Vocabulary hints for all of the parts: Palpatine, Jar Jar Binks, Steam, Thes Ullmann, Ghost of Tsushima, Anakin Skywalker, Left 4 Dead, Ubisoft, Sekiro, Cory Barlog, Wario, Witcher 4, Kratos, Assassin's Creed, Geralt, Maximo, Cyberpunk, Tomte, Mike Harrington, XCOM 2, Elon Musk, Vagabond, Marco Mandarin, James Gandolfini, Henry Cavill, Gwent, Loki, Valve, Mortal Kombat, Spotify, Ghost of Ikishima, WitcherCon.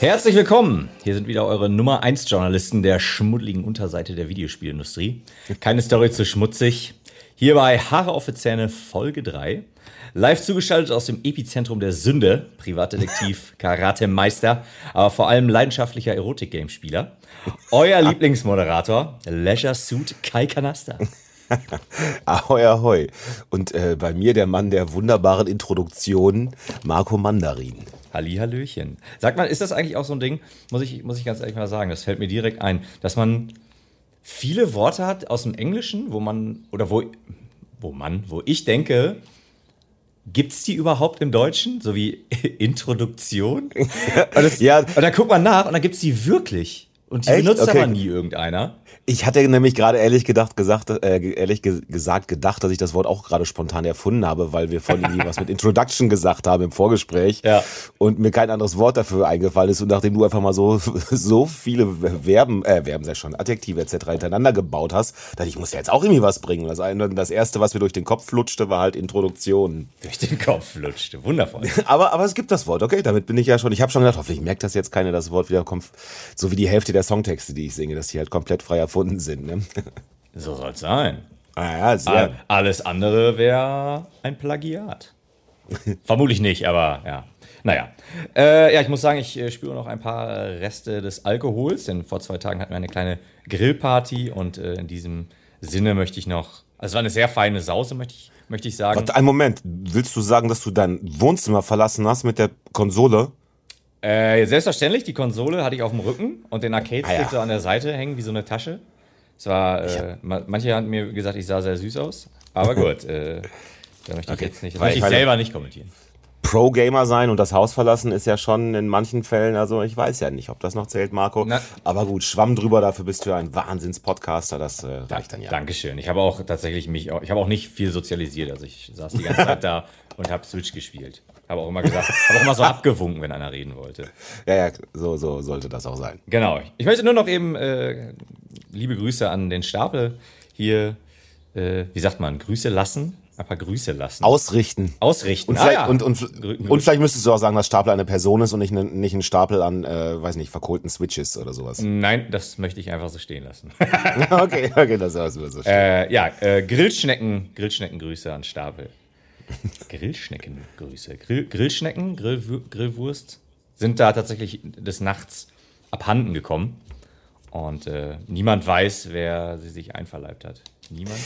Herzlich willkommen! Hier sind wieder eure Nummer 1 Journalisten der schmuddeligen Unterseite der Videospielindustrie. Keine Story zu schmutzig. Hier bei Haare auf die Zähne Folge 3. Live zugeschaltet aus dem Epizentrum der Sünde. Privatdetektiv, Karatemeister, aber vor allem leidenschaftlicher Erotik-Game-Spieler. Euer Lieblingsmoderator, Leisure Suit Kai Kanasta. Ahoi, ahoi. Und bei mir der Mann der wunderbaren Introduktion, Marco Mandarin. Hallihallöchen. Sagt man, ist das eigentlich auch so ein Ding, muss ich ganz ehrlich mal sagen, das fällt mir direkt ein, dass man viele Worte hat aus dem Englischen, wo ich denke, gibt's die überhaupt im Deutschen? So wie Introduktion? Und dann guckt man nach und dann gibt's die wirklich. Und die benutzt aber nie irgendeiner. Ich hatte nämlich gerade ehrlich gesagt gedacht, dass ich das Wort auch gerade spontan erfunden habe, weil wir vorhin was mit Introduction gesagt haben im Vorgespräch und mir kein anderes Wort dafür eingefallen ist. Und nachdem du einfach mal so viele Adjektive etc. hintereinander gebaut hast, dachte ich, muss ja jetzt auch irgendwie was bringen. Das erste, was mir durch den Kopf flutschte, war halt Introduktion. Durch den Kopf flutschte, wundervoll. aber es gibt das Wort, okay, damit bin ich ja schon. Ich habe schon gedacht, hoffentlich merkt das jetzt keiner, das Wort wieder kommt, so wie die Hälfte der Songtexte, die ich singe, dass die halt komplett frei erfunden sind. Ne? So soll es sein. Ah, ja, sehr. Alles andere wäre ein Plagiat. Vermutlich nicht, aber ja. Naja. Ich muss sagen, ich spüre noch ein paar Reste des Alkohols, denn vor 2 Tagen hatten wir eine kleine Grillparty und in diesem Sinne möchte ich noch, also es war eine sehr feine Sause, möchte ich sagen. Warte, einen Moment. Willst du sagen, dass du dein Wohnzimmer verlassen hast mit der Konsole? Selbstverständlich, die Konsole hatte ich auf dem Rücken und den Arcade-Stick so an der Seite hängen wie so eine Tasche. Manche haben mir gesagt, ich sah sehr süß aus, aber gut, da möchte ich jetzt nicht, das möchte ich selber nicht kommentieren. Pro-Gamer sein und das Haus verlassen ist ja schon in manchen Fällen, also ich weiß ja nicht, ob das noch zählt, Marco, aber gut, Schwamm drüber, dafür bist du ja ein Wahnsinns-Podcaster, das reicht dann ja. Dankeschön, ich habe auch tatsächlich nicht viel sozialisiert, also ich saß die ganze Zeit da und habe Switch gespielt. Habe auch immer gesagt, habe auch immer so abgewunken, wenn einer reden wollte. Ja, so sollte das auch sein. Genau. Ich möchte nur noch eben liebe Grüße an den Stapel hier, wie sagt man, Grüße lassen? Ein paar Grüße lassen. Ausrichten. Und vielleicht müsstest du auch sagen, dass Stapel eine Person ist und nicht ein Stapel an, verkohlten Switches oder sowas. Nein, das möchte ich einfach so stehen lassen. Okay, das ist so schön. Grillschneckengrüße an Stapel. Grillschneckengrüße. Grillwurst sind da tatsächlich des Nachts abhanden gekommen. Und niemand weiß, wer sie sich einverleibt hat. Niemand?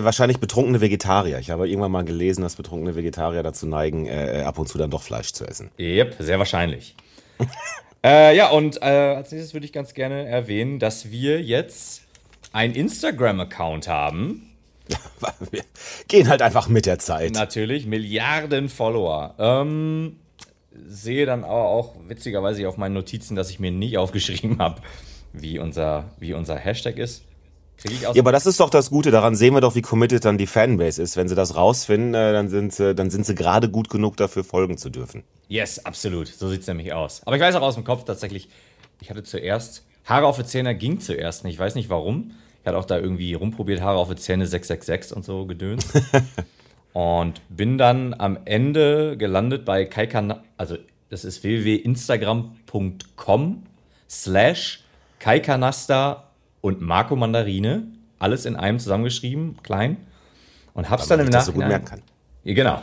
Wahrscheinlich betrunkene Vegetarier. Ich habe irgendwann mal gelesen, dass betrunkene Vegetarier dazu neigen, ab und zu dann doch Fleisch zu essen. Yep, sehr wahrscheinlich. Als nächstes würde ich ganz gerne erwähnen, dass wir jetzt einen Instagram-Account haben. Wir gehen halt einfach mit der Zeit. Natürlich, Milliarden Follower. Sehe dann aber auch witzigerweise auf meinen Notizen, dass ich mir nicht aufgeschrieben habe, wie unser Hashtag ist. Aber das ist doch das Gute, daran sehen wir doch, wie committed dann die Fanbase ist. Wenn sie das rausfinden, dann sind sie gerade gut genug, dafür folgen zu dürfen. Yes, absolut, so sieht es nämlich aus. Aber ich weiß auch aus dem Kopf tatsächlich, ich hatte zuerst, Haare auf die Zähne ging zuerst nicht, ich weiß nicht warum. Hat auch da irgendwie rumprobiert, Haare auf die Zähne 666 und so gedönt. Und bin dann am Ende gelandet bei Kai Kanasta, also das ist www.instagram.com/Kai Kanasta und Marco Mandarine, alles in einem zusammengeschrieben, klein. Und hab's dann im Nachhinein. So gut merken kann. Ja, genau.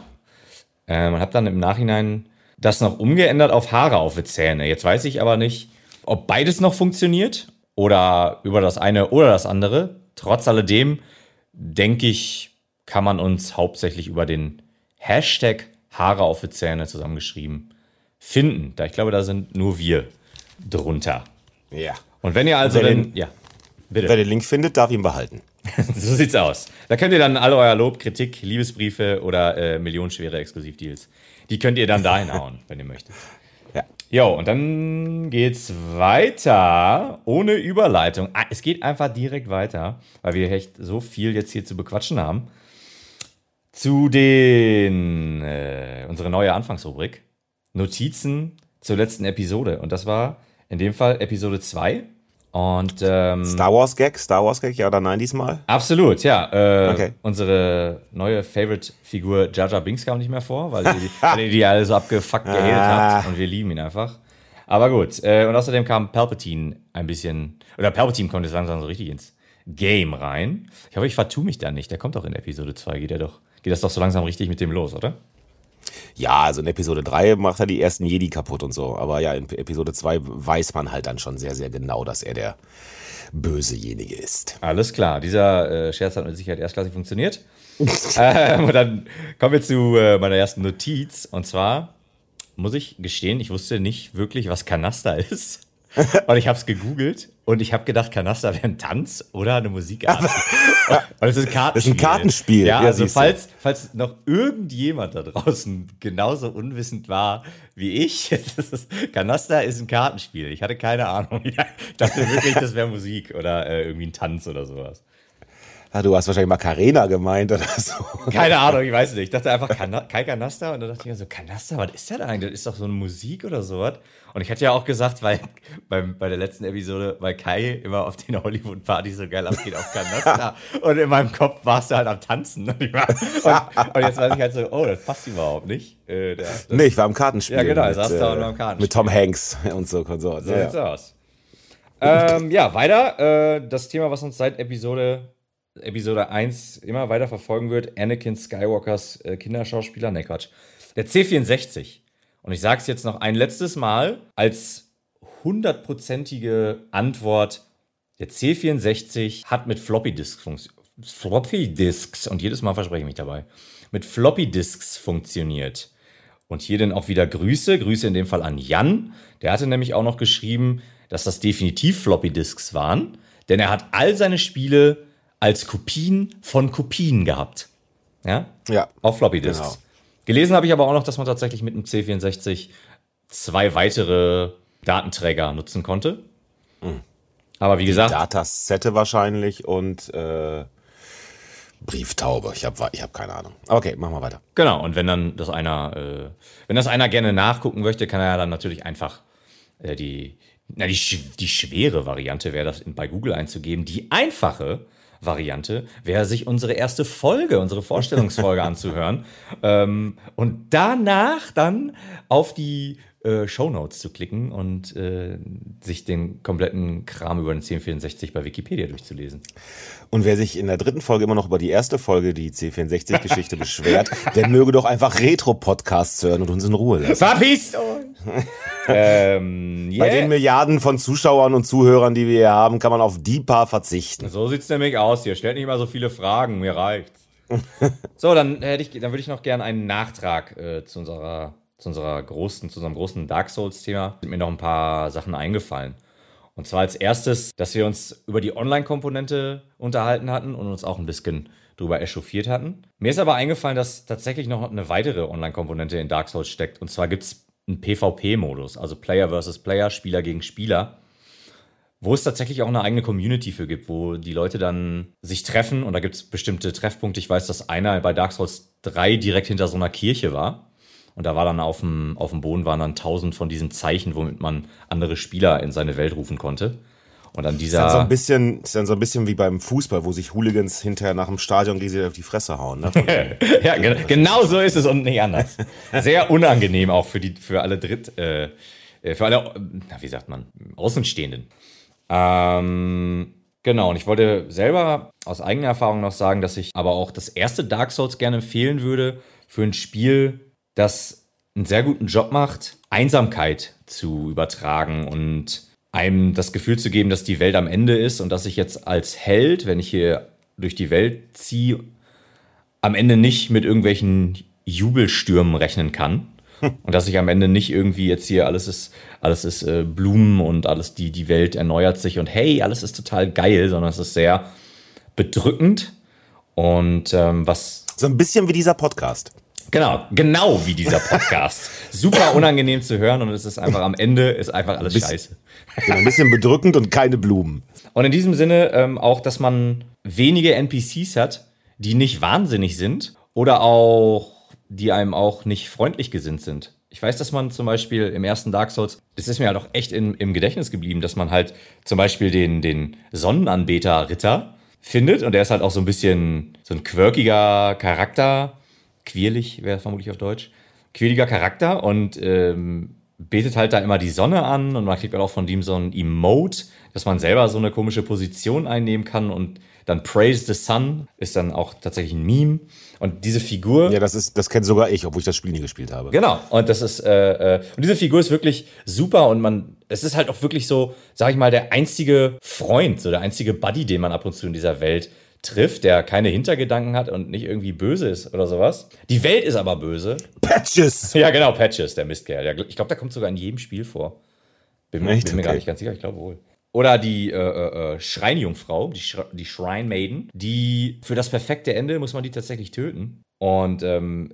Und hab dann im Nachhinein das noch umgeändert auf Haare auf die Zähne. Jetzt weiß ich aber nicht, ob beides noch funktioniert. Oder über das eine oder das andere. Trotz alledem, denke ich, kann man uns hauptsächlich über den Hashtag Haare auf die Zähne zusammengeschrieben finden. Da ich glaube, da sind nur wir drunter. Ja. Und wenn ihr also wer den Link findet, darf ihn behalten. So sieht's aus. Da könnt ihr dann all euer Lob, Kritik, Liebesbriefe oder millionenschwere Exklusivdeals, die könnt ihr dann dahin hauen, wenn ihr möchtet. Jo, und dann geht's weiter, ohne Überleitung. Es geht einfach direkt weiter, weil wir echt so viel jetzt hier zu bequatschen haben. Zu unsere neue Anfangsrubrik, Notizen zur letzten Episode. Und das war in dem Fall Episode 2. Und, Star Wars Gag, ja oder nein diesmal? Absolut, ja. Okay. Unsere neue Favorite-Figur Jar Jar Binks kam nicht mehr vor, weil ihr die alle so abgefuckt gehatet habt und wir lieben ihn einfach. Aber gut, und außerdem kam Palpatine ein bisschen, oder Palpatine kommt jetzt langsam so richtig ins Game rein. Ich hoffe, ich vertue mich da nicht. Der kommt doch in Episode 2, geht das doch so langsam richtig mit dem los, oder? Ja, also in Episode 3 macht er die ersten Jedi kaputt und so. Aber ja, in Episode 2 weiß man halt dann schon sehr, sehr genau, dass er der Bösejenige ist. Alles klar, dieser Scherz hat mit Sicherheit erstklassig funktioniert. Und dann kommen wir zu meiner ersten Notiz. Und zwar muss ich gestehen, ich wusste nicht wirklich, was Kanasta ist. Und ich habe es gegoogelt und ich habe gedacht, Kanasta wäre ein Tanz oder eine Musikart. Und es ist ein Kartenspiel. Das ist ein Kartenspiel. Ja, also falls noch irgendjemand da draußen genauso unwissend war wie ich, Kanasta ist ein Kartenspiel. Ich hatte keine Ahnung. Ich dachte wirklich, das wäre Musik oder irgendwie ein Tanz oder sowas. Ja, du hast wahrscheinlich Macarena gemeint oder so. Keine Ahnung, ich weiß nicht. Ich dachte einfach Kai Kanasta und dann dachte ich mir so, Kanasta, was ist das eigentlich? Das ist doch so eine Musik oder sowas. Und ich hatte ja auch gesagt, weil bei der letzten Episode, weil Kai immer auf den Hollywood-Partys so geil abgeht auf Kanasta. Und in meinem Kopf warst du halt am Tanzen. Und jetzt weiß ich halt so, oh, das passt überhaupt nicht. Nee, ich war am Kartenspiel. Ja, genau, ich saß da und war am Kartenspiel. Mit Tom Hanks und so Konsort. So sieht's aus. Ja, weiter. Das Thema, was uns seit Episode 1 immer weiter verfolgen wird, Anakin Skywalkers Kinderschauspieler, ne Quatsch, der C64. Und ich sag's jetzt noch ein letztes Mal als 100%ige Antwort, der C64 hat mit Floppy Disks, und jedes Mal verspreche ich mich dabei, mit Floppy Disks funktioniert. Und hier dann auch wieder Grüße in dem Fall an Jan, der hatte nämlich auch noch geschrieben, dass das definitiv Floppy Disks waren, denn er hat all seine Spiele als Kopien von Kopien gehabt. Ja. Auf Floppydisks. Genau. Gelesen habe ich aber auch noch, dass man tatsächlich mit dem C64 zwei weitere Datenträger nutzen konnte. Mhm. Aber wie gesagt. Datasette wahrscheinlich und Brieftaube. Ich hab keine Ahnung. Okay, machen wir weiter. Genau, und wenn dann das einer, gerne nachgucken möchte, kann er ja dann natürlich einfach die schwere Variante wäre, das bei Google einzugeben. Die einfache Variante wäre, sich unsere erste Folge, unsere Vorstellungsfolge anzuhören und danach dann auf die Shownotes zu klicken und sich den kompletten Kram über den 1064 bei Wikipedia durchzulesen. Und wer sich in der dritten Folge immer noch über die erste Folge, die C64-Geschichte, beschwert, der möge doch einfach Retro-Podcasts hören und uns in Ruhe lassen. Verpisst euch! Bei den Milliarden von Zuschauern und Zuhörern, die wir hier haben, kann man auf die paar verzichten. So sieht's nämlich aus hier. Stellt nicht mal so viele Fragen, mir reicht's. So, dann würde ich noch gerne einen Nachtrag zu unserem großen Dark Souls-Thema sind mir noch ein paar Sachen eingefallen. Und zwar als erstes, dass wir uns über die Online-Komponente unterhalten hatten und uns auch ein bisschen drüber echauffiert hatten. Mir ist aber eingefallen, dass tatsächlich noch eine weitere Online-Komponente in Dark Souls steckt. Und zwar gibt es einen PvP-Modus, also Player versus Player, Spieler gegen Spieler, wo es tatsächlich auch eine eigene Community für gibt, wo die Leute dann sich treffen. Und da gibt es bestimmte Treffpunkte. Ich weiß, dass einer bei Dark Souls 3 direkt hinter so einer Kirche war. Und da war dann auf dem Boden waren dann 1000 von diesen Zeichen, womit man andere Spieler in seine Welt rufen konnte. Und an dieser ist dann so ein bisschen wie beim Fußball, wo sich Hooligans hinterher nach dem Stadion riesig auf die Fresse hauen. Ne? Ja, genau so ist es und nicht anders. Sehr unangenehm auch für alle Außenstehenden. Genau, und ich wollte selber aus eigener Erfahrung noch sagen, dass ich aber auch das erste Dark Souls gerne empfehlen würde für ein Spiel, das einen sehr guten Job macht, Einsamkeit zu übertragen und einem das Gefühl zu geben, dass die Welt am Ende ist und dass ich jetzt als Held, wenn ich hier durch die Welt ziehe, am Ende nicht mit irgendwelchen Jubelstürmen rechnen kann. Und dass ich am Ende nicht irgendwie jetzt hier alles ist Blumen und alles, die Welt erneuert sich und hey, alles ist total geil, sondern es ist sehr bedrückend und was... So ein bisschen wie dieser Podcast. Genau wie dieser Podcast. Super unangenehm zu hören und es ist einfach am Ende ist einfach alles scheiße. Ein bisschen bedrückend und keine Blumen. Und in diesem Sinne auch, dass man wenige NPCs hat, die nicht wahnsinnig sind oder auch, die einem auch nicht freundlich gesinnt sind. Ich weiß, dass man zum Beispiel im ersten Dark Souls, das ist mir halt auch echt im Gedächtnis geblieben, dass man halt zum Beispiel den Sonnenanbeter-Ritter findet und der ist halt auch so ein bisschen so ein quirkiger Charakter, quirlig wäre vermutlich auf Deutsch, und betet halt da immer die Sonne an und man kriegt halt auch von dem so ein Emote, dass man selber so eine komische Position einnehmen kann und dann Praise the Sun ist dann auch tatsächlich ein Meme. Und diese Figur... Ja, das kennt sogar ich, obwohl ich das Spiel nie gespielt habe. Genau. Und das ist und diese Figur ist wirklich super und es ist halt auch wirklich so, sag ich mal, der einzige Freund, so der einzige Buddy, den man ab und zu in dieser Welt trifft, der keine Hintergedanken hat und nicht irgendwie böse ist oder sowas. Die Welt ist aber böse. Patches! Ja, genau, Patches, der Mistkerl. Ich glaube, der kommt sogar in jedem Spiel vor. Bin mir gar nicht ganz sicher, ich glaube wohl. Oder die Schreinjungfrau, die Shrine Maiden, die für das perfekte Ende muss man die tatsächlich töten. Und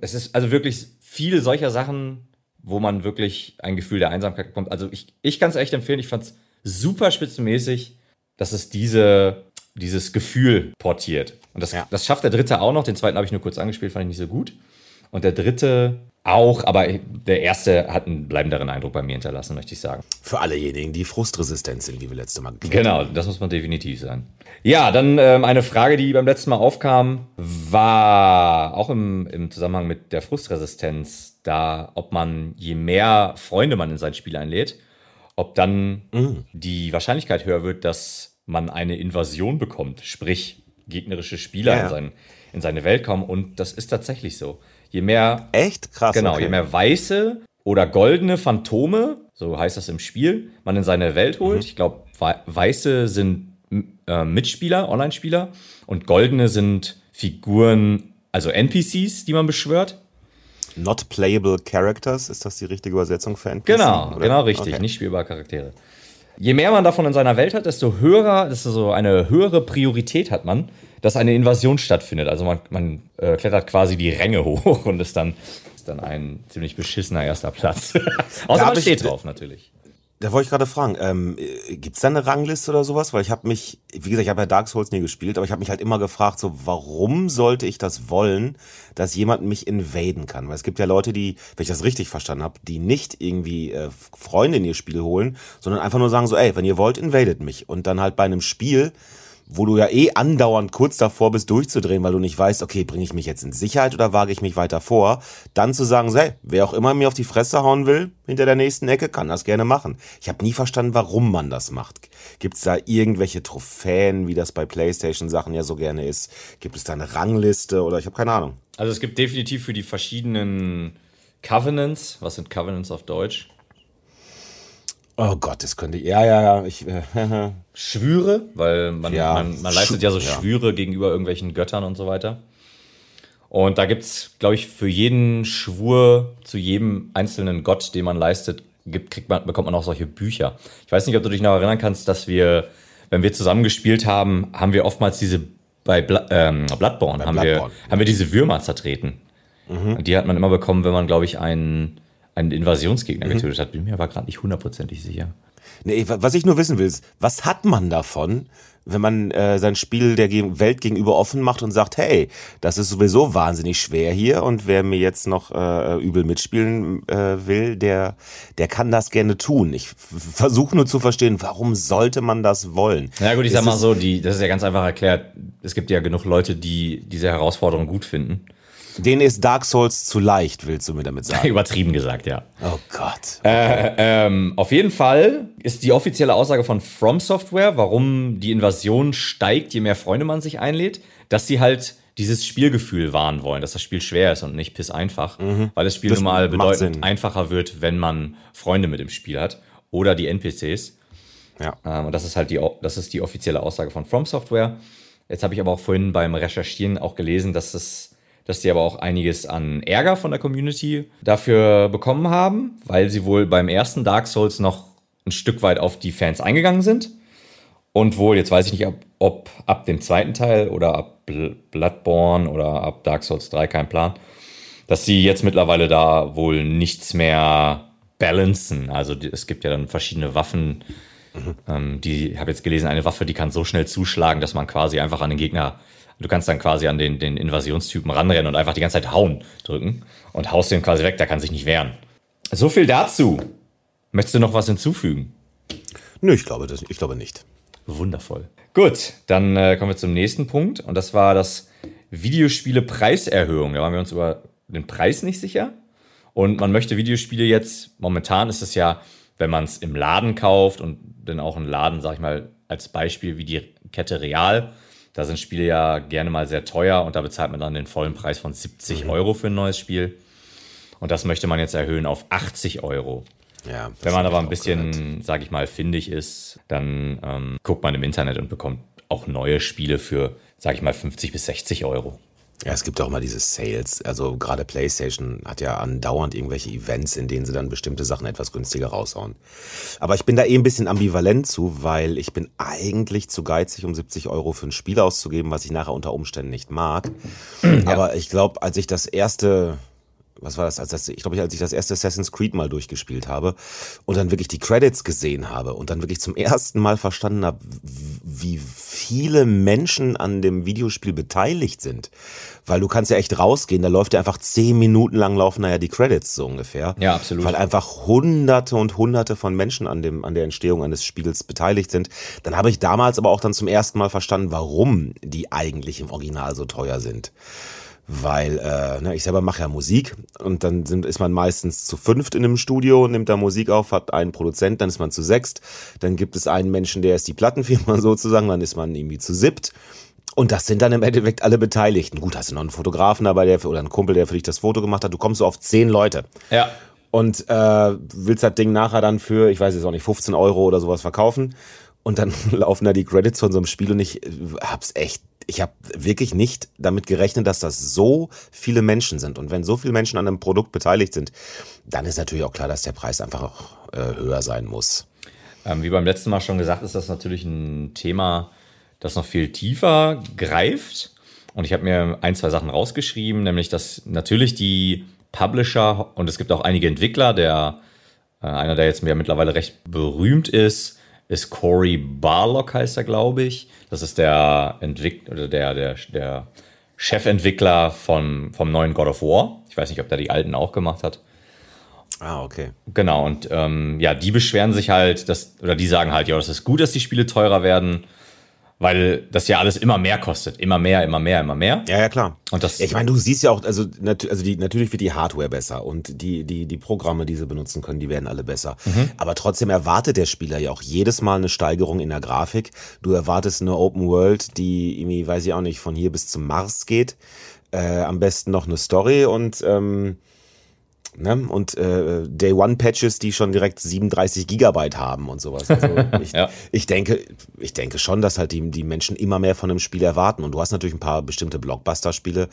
es ist also wirklich viele solcher Sachen, wo man wirklich ein Gefühl der Einsamkeit bekommt. Also ich kann es echt empfehlen, ich fand es super spitzenmäßig, dass es dieses Gefühl portiert. Und das schafft der dritte auch noch. Den zweiten habe ich nur kurz angespielt, fand ich nicht so gut. Und der dritte... auch, aber der erste hat einen bleibenderen Eindruck bei mir hinterlassen, möchte ich sagen. Für allejenigen, die frustresistent sind, wie wir letztes Mal geklärt haben. Genau, das muss man definitiv sein. Ja, dann eine Frage, die beim letzten Mal aufkam, war auch im Zusammenhang mit der Frustresistenz da, ob man, je mehr Freunde man in sein Spiel einlädt, ob dann die Wahrscheinlichkeit höher wird, dass man eine Invasion bekommt, sprich gegnerische Spieler in seine Welt kommen. Und das ist tatsächlich so. Je mehr, echt krass, genau, okay. Je mehr weiße oder goldene Phantome, so heißt das im Spiel, man in seine Welt holt. Ich glaube, weiße sind Mitspieler, Online-Spieler und goldene sind Figuren, also NPCs, die man beschwört. Not playable characters, ist das die richtige Übersetzung für NPCs? Genau, oder? Genau richtig, okay. Nicht spielbare Charaktere. Je mehr man davon in seiner Welt hat, desto so eine höhere Priorität hat man, dass eine Invasion stattfindet. Also man klettert quasi die Ränge hoch und ist dann ein ziemlich beschissener erster Platz. Außer man steht drauf natürlich. Da wollte ich gerade fragen, gibt's da eine Rangliste oder sowas? Weil ich habe mich, wie gesagt, ich habe ja Dark Souls nie gespielt, aber ich habe mich halt immer gefragt, so warum sollte ich das wollen, dass jemand mich invaden kann? Weil es gibt ja Leute, die, wenn ich das richtig verstanden habe, die nicht irgendwie Freunde in ihr Spiel holen, sondern einfach nur sagen so, ey, wenn ihr wollt, invadet mich. Und dann halt bei einem Spiel, wo du ja andauernd kurz davor bist, durchzudrehen, weil du nicht weißt, okay, bringe ich mich jetzt in Sicherheit oder wage ich mich weiter vor, dann zu sagen, so, hey, wer auch immer mir auf die Fresse hauen will, hinter der nächsten Ecke, kann das gerne machen. Ich habe nie verstanden, warum man das macht. Gibt es da irgendwelche Trophäen, wie das bei Playstation-Sachen ja so gerne ist? Gibt es da eine Rangliste oder ich habe keine Ahnung. Also es gibt definitiv für die verschiedenen Covenants, was sind Covenants auf Deutsch? Oh Gott, das könnte ich. Ja. Ich, Schwüre, weil man leistet ja so Schwüre gegenüber irgendwelchen Göttern und so weiter. Und da gibt's, glaube ich, für jeden Schwur zu jedem einzelnen Gott, den man leistet, bekommt man auch solche Bücher. Ich weiß nicht, ob du dich noch erinnern kannst, dass wir, wenn wir zusammen gespielt haben, haben wir oftmals bei Bloodborne haben wir diese Würmer zertreten. Mhm. Die hat man immer bekommen, wenn man, glaube ich, einen Invasionsgegner getötet hat. Bin mir aber gerade nicht hundertprozentig sicher. Nee, was ich nur wissen will, ist, was hat man davon, wenn man sein Spiel der Welt gegenüber offen macht und sagt, hey, das ist sowieso wahnsinnig schwer hier und wer mir jetzt noch übel mitspielen will, der kann das gerne tun. Ich versuche nur zu verstehen, warum sollte man das wollen? Na gut, ich sag mal so, das ist ja ganz einfach erklärt, es gibt ja genug Leute, die diese Herausforderung gut finden. Denen ist Dark Souls zu leicht, willst du mir damit sagen? Übertrieben gesagt, ja. Oh Gott. Auf jeden Fall ist die offizielle Aussage von From Software, warum die Invasion steigt, je mehr Freunde man sich einlädt, dass sie halt dieses Spielgefühl wahren wollen, dass das Spiel schwer ist und nicht piss einfach, weil das Spiel nun mal bedeutend einfacher wird, wenn man Freunde mit im Spiel hat oder die NPCs. Ja. Und das ist halt die offizielle Aussage von From Software. Jetzt habe ich aber auch vorhin beim Recherchieren auch gelesen, dass die aber auch einiges an Ärger von der Community dafür bekommen haben, weil sie wohl beim ersten Dark Souls noch ein Stück weit auf die Fans eingegangen sind. Und wohl, jetzt weiß ich nicht, ob ab dem zweiten Teil oder ab Bloodborne oder ab Dark Souls 3, kein Plan, dass sie jetzt mittlerweile da wohl nichts mehr balancen. Also es gibt ja dann verschiedene Waffen. Ich habe jetzt gelesen, eine Waffe, die kann so schnell zuschlagen, dass man quasi einfach an den Gegner... Du kannst dann quasi an den Invasionstypen ranrennen und einfach die ganze Zeit hauen drücken und haust den quasi weg, der kann sich nicht wehren. So viel dazu. Möchtest du noch was hinzufügen? Nö, ich glaube nicht. Wundervoll. Gut, dann kommen wir zum nächsten Punkt und das war das Videospiele-Preiserhöhung. Da waren wir uns über den Preis nicht sicher Und man möchte Videospiele jetzt, momentan ist es ja, wenn man es im Laden kauft und dann auch im Laden, sag ich mal, als Beispiel wie die Kette Real, da sind Spiele ja gerne mal sehr teuer und da bezahlt man dann den vollen Preis von 70 Euro für ein neues Spiel. Und das möchte man jetzt erhöhen auf 80 Euro. Ja, wenn man aber ein bisschen, sag ich mal, findig ist, dann guckt man im Internet und bekommt auch neue Spiele für, sag ich mal, 50 bis 60 Euro. Ja, es gibt auch mal diese Sales, also gerade PlayStation hat ja andauernd irgendwelche Events, in denen sie dann bestimmte Sachen etwas günstiger raushauen. Aber ich bin da ein bisschen ambivalent zu, weil ich bin eigentlich zu geizig, um 70 Euro für ein Spiel auszugeben, was ich nachher unter Umständen nicht mag. Ja. Aber ich glaube, als ich das erste... Was war das? Als ich das erste Assassin's Creed mal durchgespielt habe und dann wirklich die Credits gesehen habe und dann wirklich zum ersten Mal verstanden habe, wie viele Menschen an dem Videospiel beteiligt sind. Weil du kannst ja echt rausgehen, da läuft ja einfach 10 Minuten lang laufen, naja, die Credits so ungefähr. Ja, absolut. Weil einfach Hunderte und Hunderte von Menschen an der Entstehung eines Spiels beteiligt sind. Dann habe ich damals aber auch dann zum ersten Mal verstanden, warum die eigentlich im Original so teuer sind. Weil ich selber mache ja Musik und dann ist man meistens zu 5 in einem Studio und nimmt da Musik auf, hat einen Produzent, dann ist man zu 6, dann gibt es einen Menschen, der ist die Plattenfirma sozusagen, dann ist man irgendwie zu 7. Und das sind dann im Endeffekt alle Beteiligten. Gut, hast du noch einen Fotografen dabei, oder einen Kumpel, der für dich das Foto gemacht hat, du kommst so auf 10 Leute. Ja. Und willst das Ding nachher dann für, ich weiß jetzt auch nicht, 15 Euro oder sowas verkaufen. Und dann laufen da die Credits von so einem Spiel und ich habe wirklich nicht damit gerechnet, dass das so viele Menschen sind. Und wenn so viele Menschen an einem Produkt beteiligt sind, dann ist natürlich auch klar, dass der Preis einfach auch höher sein muss. Wie beim letzten Mal schon gesagt, ist das natürlich ein Thema, das noch viel tiefer greift. Und ich habe mir 1, 2 Sachen rausgeschrieben, nämlich dass natürlich die Publisher, und es gibt auch einige Entwickler, einer, der jetzt mittlerweile recht berühmt ist Cory Barlog, heißt er, glaube ich. Das ist der Entwickler oder der Chefentwickler vom neuen God of War. Ich weiß nicht, ob der die alten auch gemacht hat. Ah, okay. Genau, und die beschweren sich halt, die sagen halt, ja, das ist gut, dass die Spiele teurer werden, weil das ja alles immer mehr kostet. Immer mehr, immer mehr, immer mehr. Ja, ja, klar. Und das, ich meine, du siehst ja auch, natürlich wird die Hardware besser und die Programme, die sie benutzen können, die werden alle besser. Mhm. Aber trotzdem erwartet der Spieler ja auch jedes Mal eine Steigerung in der Grafik. Du erwartest eine Open World, die irgendwie, weiß ich auch nicht, von hier bis zum Mars geht. Am besten noch eine Story und Day One Patches, die schon direkt 37 Gigabyte haben und sowas. Also ich denke schon, dass halt die Menschen immer mehr von einem Spiel erwarten. Und du hast natürlich ein paar bestimmte Blockbuster-Spiele,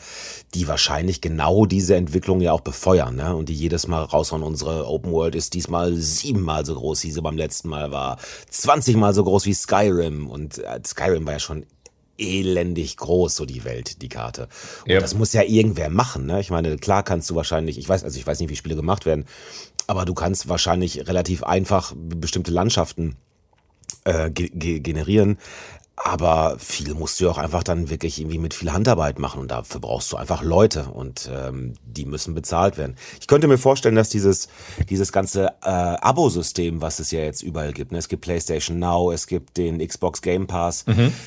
die wahrscheinlich genau diese Entwicklung ja auch befeuern, ne? Und die jedes Mal raushauen. Unsere Open World ist diesmal 7-mal so groß, wie sie beim letzten Mal war. 20-mal so groß wie Skyrim. Und Skyrim war ja schon elendig groß, so die Welt, die Karte. Und Das muss ja irgendwer machen, ne? Ich meine, klar kannst du wahrscheinlich, ich weiß nicht, wie Spiele gemacht werden, aber du kannst wahrscheinlich relativ einfach bestimmte Landschaften generieren, aber viel musst du ja auch einfach dann wirklich irgendwie mit viel Handarbeit machen und dafür brauchst du einfach Leute und die müssen bezahlt werden. Ich könnte mir vorstellen, dass dieses ganze Abo-System, was es ja jetzt überall gibt, ne? Es gibt PlayStation Now, es gibt den Xbox Game Pass,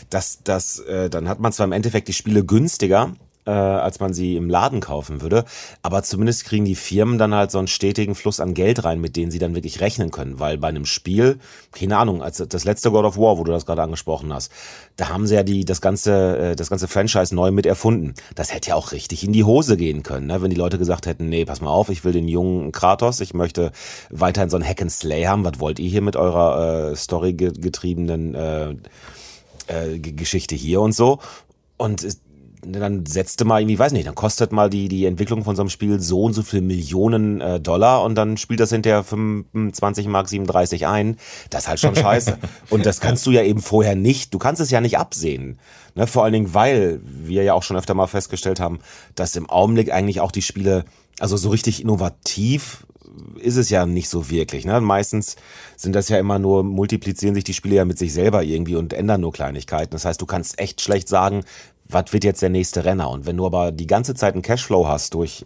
dann hat man zwar im Endeffekt die Spiele günstiger, als man sie im Laden kaufen würde, aber zumindest kriegen die Firmen dann halt so einen stetigen Fluss an Geld rein, mit denen sie dann wirklich rechnen können, weil bei einem Spiel, keine Ahnung, als das letzte God of War, wo du das gerade angesprochen hast, da haben sie ja das ganze Franchise neu mit erfunden. Das hätte ja auch richtig in die Hose gehen können, ne? Wenn die Leute gesagt hätten, nee, pass mal auf, ich will den jungen Kratos, ich möchte weiterhin so einen Hack and Slay haben, was wollt ihr hier mit eurer storygetriebenen Geschichte hier und so? Und dann setzte mal irgendwie, weiß nicht, dann kostet mal die Entwicklung von so einem Spiel so und so viel Millionen Dollar und dann spielt das hinterher 25,37 Mark ein. Das ist halt schon scheiße. Und das kannst du ja eben vorher nicht, du kannst es ja nicht absehen. Ne? Vor allen Dingen, weil wir ja auch schon öfter mal festgestellt haben, dass im Augenblick eigentlich auch die Spiele, also so richtig innovativ ist es ja nicht so wirklich. Ne? Meistens sind das ja immer nur, multiplizieren sich die Spiele ja mit sich selber irgendwie und ändern nur Kleinigkeiten. Das heißt, du kannst echt schlecht sagen, was wird jetzt der nächste Renner? Und wenn du aber die ganze Zeit einen Cashflow hast durch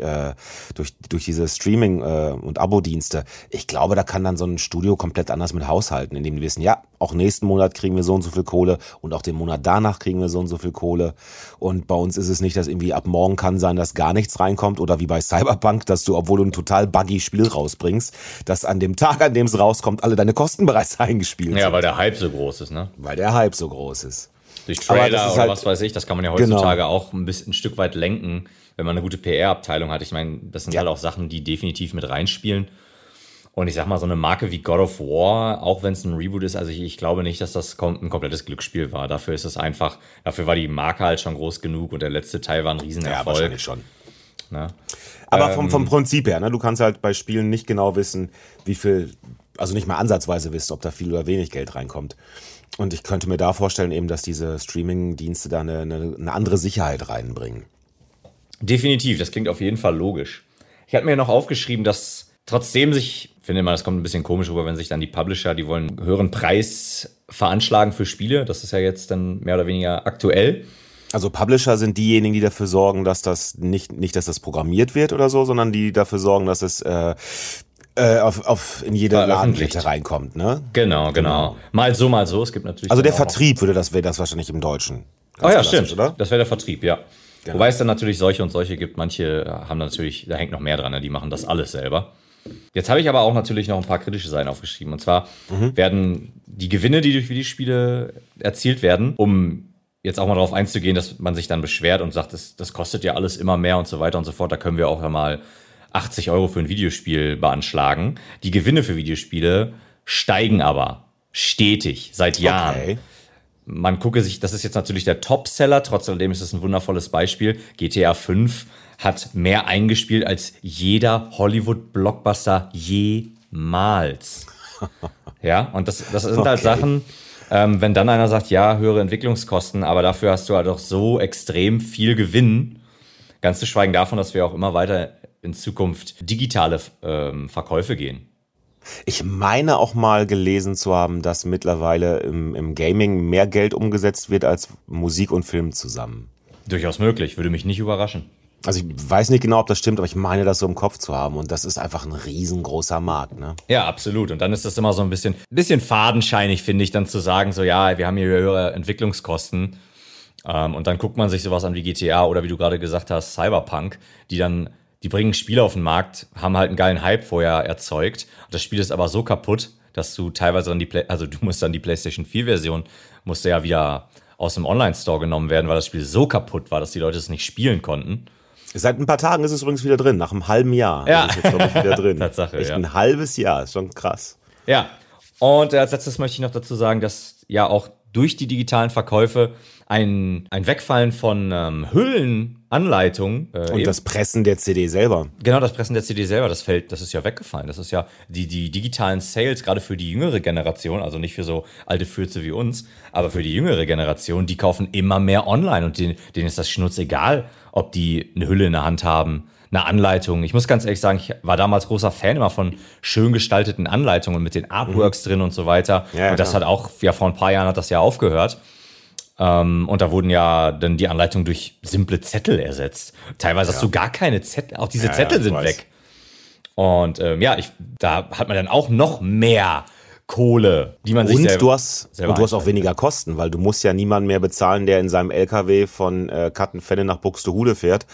diese Streaming- und Abo-Dienste, ich glaube, da kann dann so ein Studio komplett anders mit haushalten, indem die wissen, ja, auch nächsten Monat kriegen wir so und so viel Kohle und auch den Monat danach kriegen wir so und so viel Kohle. Und bei uns ist es nicht, dass irgendwie ab morgen kann sein, dass gar nichts reinkommt oder wie bei Cyberpunk, dass du, obwohl du ein total buggy Spiel rausbringst, dass an dem Tag, an dem es rauskommt, alle deine Kosten bereits eingespielt sind. Ja, weil der Hype so groß ist, ne? Weil der Hype so groß ist. Durch Trailer halt, oder was weiß ich, das kann man ja heutzutage auch ein bisschen ein Stück weit lenken, wenn man eine gute PR-Abteilung hat. Ich meine, das sind halt auch Sachen, die definitiv mit reinspielen. Und ich sag mal, so eine Marke wie God of War, auch wenn es ein Reboot ist, also ich glaube nicht, dass das ein komplettes Glücksspiel war. Dafür ist es einfach, dafür war die Marke halt schon groß genug und der letzte Teil war ein Riesenerfolg. Ja, wahrscheinlich schon. Na? Aber vom Prinzip her, ne? Du kannst halt bei Spielen nicht genau wissen, wie viel, also nicht mal ansatzweise wissen, ob da viel oder wenig Geld reinkommt. Und ich könnte mir da vorstellen, eben, dass diese Streaming-Dienste da eine andere Sicherheit reinbringen. Definitiv, das klingt auf jeden Fall logisch. Ich hatte mir noch aufgeschrieben, dass trotzdem sich, ich finde immer, das kommt ein bisschen komisch rüber, wenn sich dann die Publisher, die wollen einen höheren Preis veranschlagen für Spiele. Das ist ja jetzt dann mehr oder weniger aktuell. Also Publisher sind diejenigen, die dafür sorgen, dass das nicht, dass das programmiert wird oder so, sondern die dafür sorgen, dass es in jede Ladenstätte reinkommt, ne? Genau. Mal so, es gibt natürlich... Also der Vertrieb wäre das wahrscheinlich im Deutschen. Oh ja, stimmt, oder? Das wäre der Vertrieb, ja. Genau. Wobei es dann natürlich solche und solche gibt. Manche haben natürlich, da hängt noch mehr dran, ne? Die machen das alles selber. Jetzt habe ich aber auch natürlich noch ein paar kritische Seiten aufgeschrieben. Und zwar werden die Gewinne, die durch Videospiele erzielt werden, um jetzt auch mal darauf einzugehen, dass man sich dann beschwert und sagt, das kostet ja alles immer mehr und so weiter und so fort, da können wir auch ja mal 80 Euro für ein Videospiel beanschlagen. Die Gewinne für Videospiele steigen aber stetig seit Jahren. Okay. Man gucke sich, das ist jetzt natürlich der Topseller, trotzdem ist es ein wundervolles Beispiel. GTA 5 hat mehr eingespielt als jeder Hollywood-Blockbuster jemals. Ja, und das sind halt Sachen, wenn dann einer sagt, ja, höhere Entwicklungskosten, aber dafür hast du halt auch so extrem viel Gewinn. Ganz zu schweigen davon, dass wir auch immer weiter in Zukunft digitale Verkäufe gehen. Ich meine auch mal gelesen zu haben, dass mittlerweile im Gaming mehr Geld umgesetzt wird als Musik und Film zusammen. Durchaus möglich, würde mich nicht überraschen. Also ich weiß nicht genau, ob das stimmt, aber ich meine das so im Kopf zu haben und das ist einfach ein riesengroßer Markt, ne? Ja, absolut. Und dann ist das immer so ein bisschen fadenscheinig, finde ich, dann zu sagen, so ja, wir haben hier höhere Entwicklungskosten. Und dann guckt man sich sowas an wie GTA oder wie du gerade gesagt hast, Cyberpunk, die bringen Spiele auf den Markt, haben halt einen geilen Hype vorher erzeugt. Das Spiel ist aber so kaputt, dass du teilweise dann du musst dann die Playstation 4 Version, musste ja wieder aus dem Online-Store genommen werden, weil das Spiel so kaputt war, dass die Leute es nicht spielen konnten. Seit ein paar Tagen ist es übrigens wieder drin, nach einem halben Jahr. Ja. Ist es jetzt, glaube ich, wieder drin. Tatsache, echt ja. Ein halbes Jahr, ist schon krass. Ja, und als letztes möchte ich noch dazu sagen, dass ja auch durch die digitalen Verkäufe ein Wegfallen von Hüllenanleitungen. Und eben. Das Pressen der CD selber. Genau, das Pressen der CD selber, das ist ja weggefallen. Das ist ja die digitalen Sales, gerade für die jüngere Generation, also nicht für so alte Fürze wie uns, aber für die jüngere Generation, die kaufen immer mehr online und denen ist das schnurzegal, ob die eine Hülle in der Hand haben, eine Anleitung. Ich muss ganz ehrlich sagen, ich war damals großer Fan immer von schön gestalteten Anleitungen mit den Artworks drin und so weiter. Ja, und das hat auch, ja, vor ein paar Jahren hat das ja aufgehört. Und da wurden ja dann die Anleitungen durch simple Zettel ersetzt. Teilweise hast du gar keine Zettel, auch diese Zettel sind weg. Und da hat man dann auch noch mehr Kohle, die man sich selber... Und du hast auch weniger Kosten, weil du musst ja niemanden mehr bezahlen, der in seinem LKW von Kattenfenne nach Buxtehude fährt,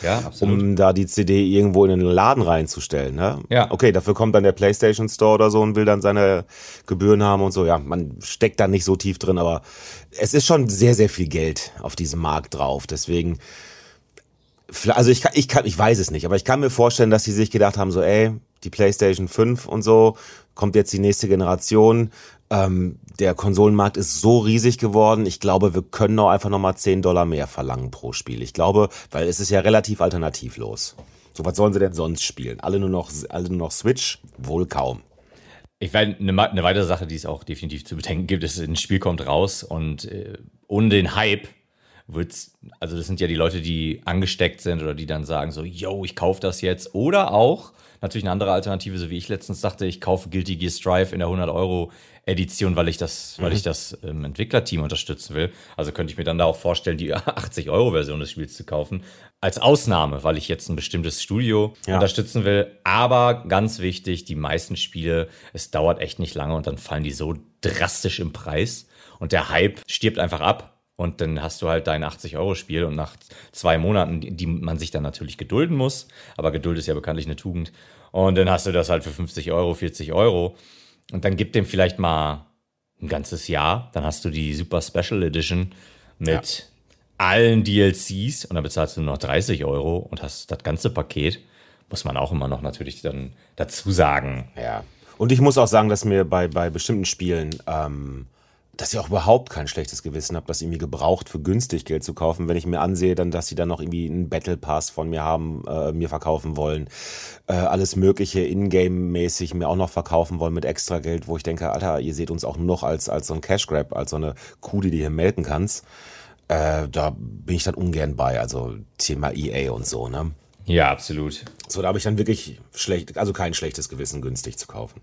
um da die CD irgendwo in den Laden reinzustellen. Ne? Ja. Okay, dafür kommt dann der Playstation Store oder so und will dann seine Gebühren haben und so. Ja, man steckt da nicht so tief drin, aber es ist schon sehr, sehr viel Geld auf diesem Markt drauf. Deswegen, also ich weiß es nicht, aber ich kann mir vorstellen, dass die sich gedacht haben, so die Playstation 5 und so, kommt jetzt die nächste Generation. Der Konsolenmarkt ist so riesig geworden. Ich glaube, wir können auch einfach nochmal $10 mehr verlangen pro Spiel. Ich glaube, weil es ist ja relativ alternativlos. So, was sollen sie denn sonst spielen? Alle nur noch Switch? Wohl kaum. Ich meine, eine weitere Sache, die es auch definitiv zu bedenken gibt, ist, ein Spiel kommt raus und ohne den Hype also das sind ja die Leute, die angesteckt sind oder die dann sagen so, yo, ich kaufe das jetzt. Oder auch, natürlich eine andere Alternative, so wie ich letztens sagte, ich kaufe Guilty Gear Strive in der 100-Euro-Edition, weil ich das Entwicklerteam unterstützen will. Also könnte ich mir dann da auch vorstellen, die 80-Euro-Version des Spiels zu kaufen. Als Ausnahme, weil ich jetzt ein bestimmtes Studio unterstützen will. Aber ganz wichtig, die meisten Spiele, es dauert echt nicht lange und dann fallen die so drastisch im Preis. Und der Hype stirbt einfach ab. Und dann hast du halt dein 80-Euro-Spiel und nach 2 Monaten, die man sich dann natürlich gedulden muss, aber Geduld ist ja bekanntlich eine Tugend, und dann hast du das halt für 50 Euro, 40 Euro und dann gib dem vielleicht mal ein ganzes Jahr, dann hast du die Super Special Edition mit allen DLCs und dann bezahlst du nur noch 30 Euro und hast das ganze Paket, muss man auch immer noch natürlich dann dazu sagen. Ja, und ich muss auch sagen, dass mir bei bestimmten Spielen, dass ich auch überhaupt kein schlechtes Gewissen habe, das irgendwie gebraucht für günstig Geld zu kaufen, wenn ich mir ansehe, dann, dass sie dann noch irgendwie einen Battle Pass von mir haben, mir verkaufen wollen, alles Mögliche Ingame-mäßig mir auch noch verkaufen wollen mit extra Geld, wo ich denke, Alter, ihr seht uns auch nur noch als so ein Cash Grab, als so eine Kuh, die du hier melken kannst. Da bin ich dann ungern bei, also Thema EA und so, ne? Ja, absolut. So, da habe ich dann wirklich kein schlechtes Gewissen, günstig zu kaufen.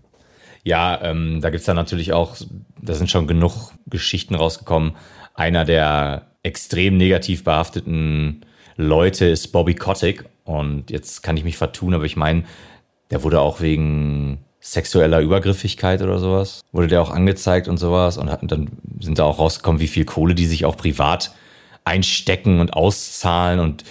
Ja, da gibt's dann natürlich auch, da sind schon genug Geschichten rausgekommen. Einer der extrem negativ behafteten Leute ist Bobby Kotick. Und jetzt kann ich mich vertun, aber ich meine, der wurde auch wegen sexueller Übergriffigkeit oder sowas, wurde der auch angezeigt und sowas. Und dann sind da auch rausgekommen, wie viel Kohle die sich auch privat einstecken und auszahlen und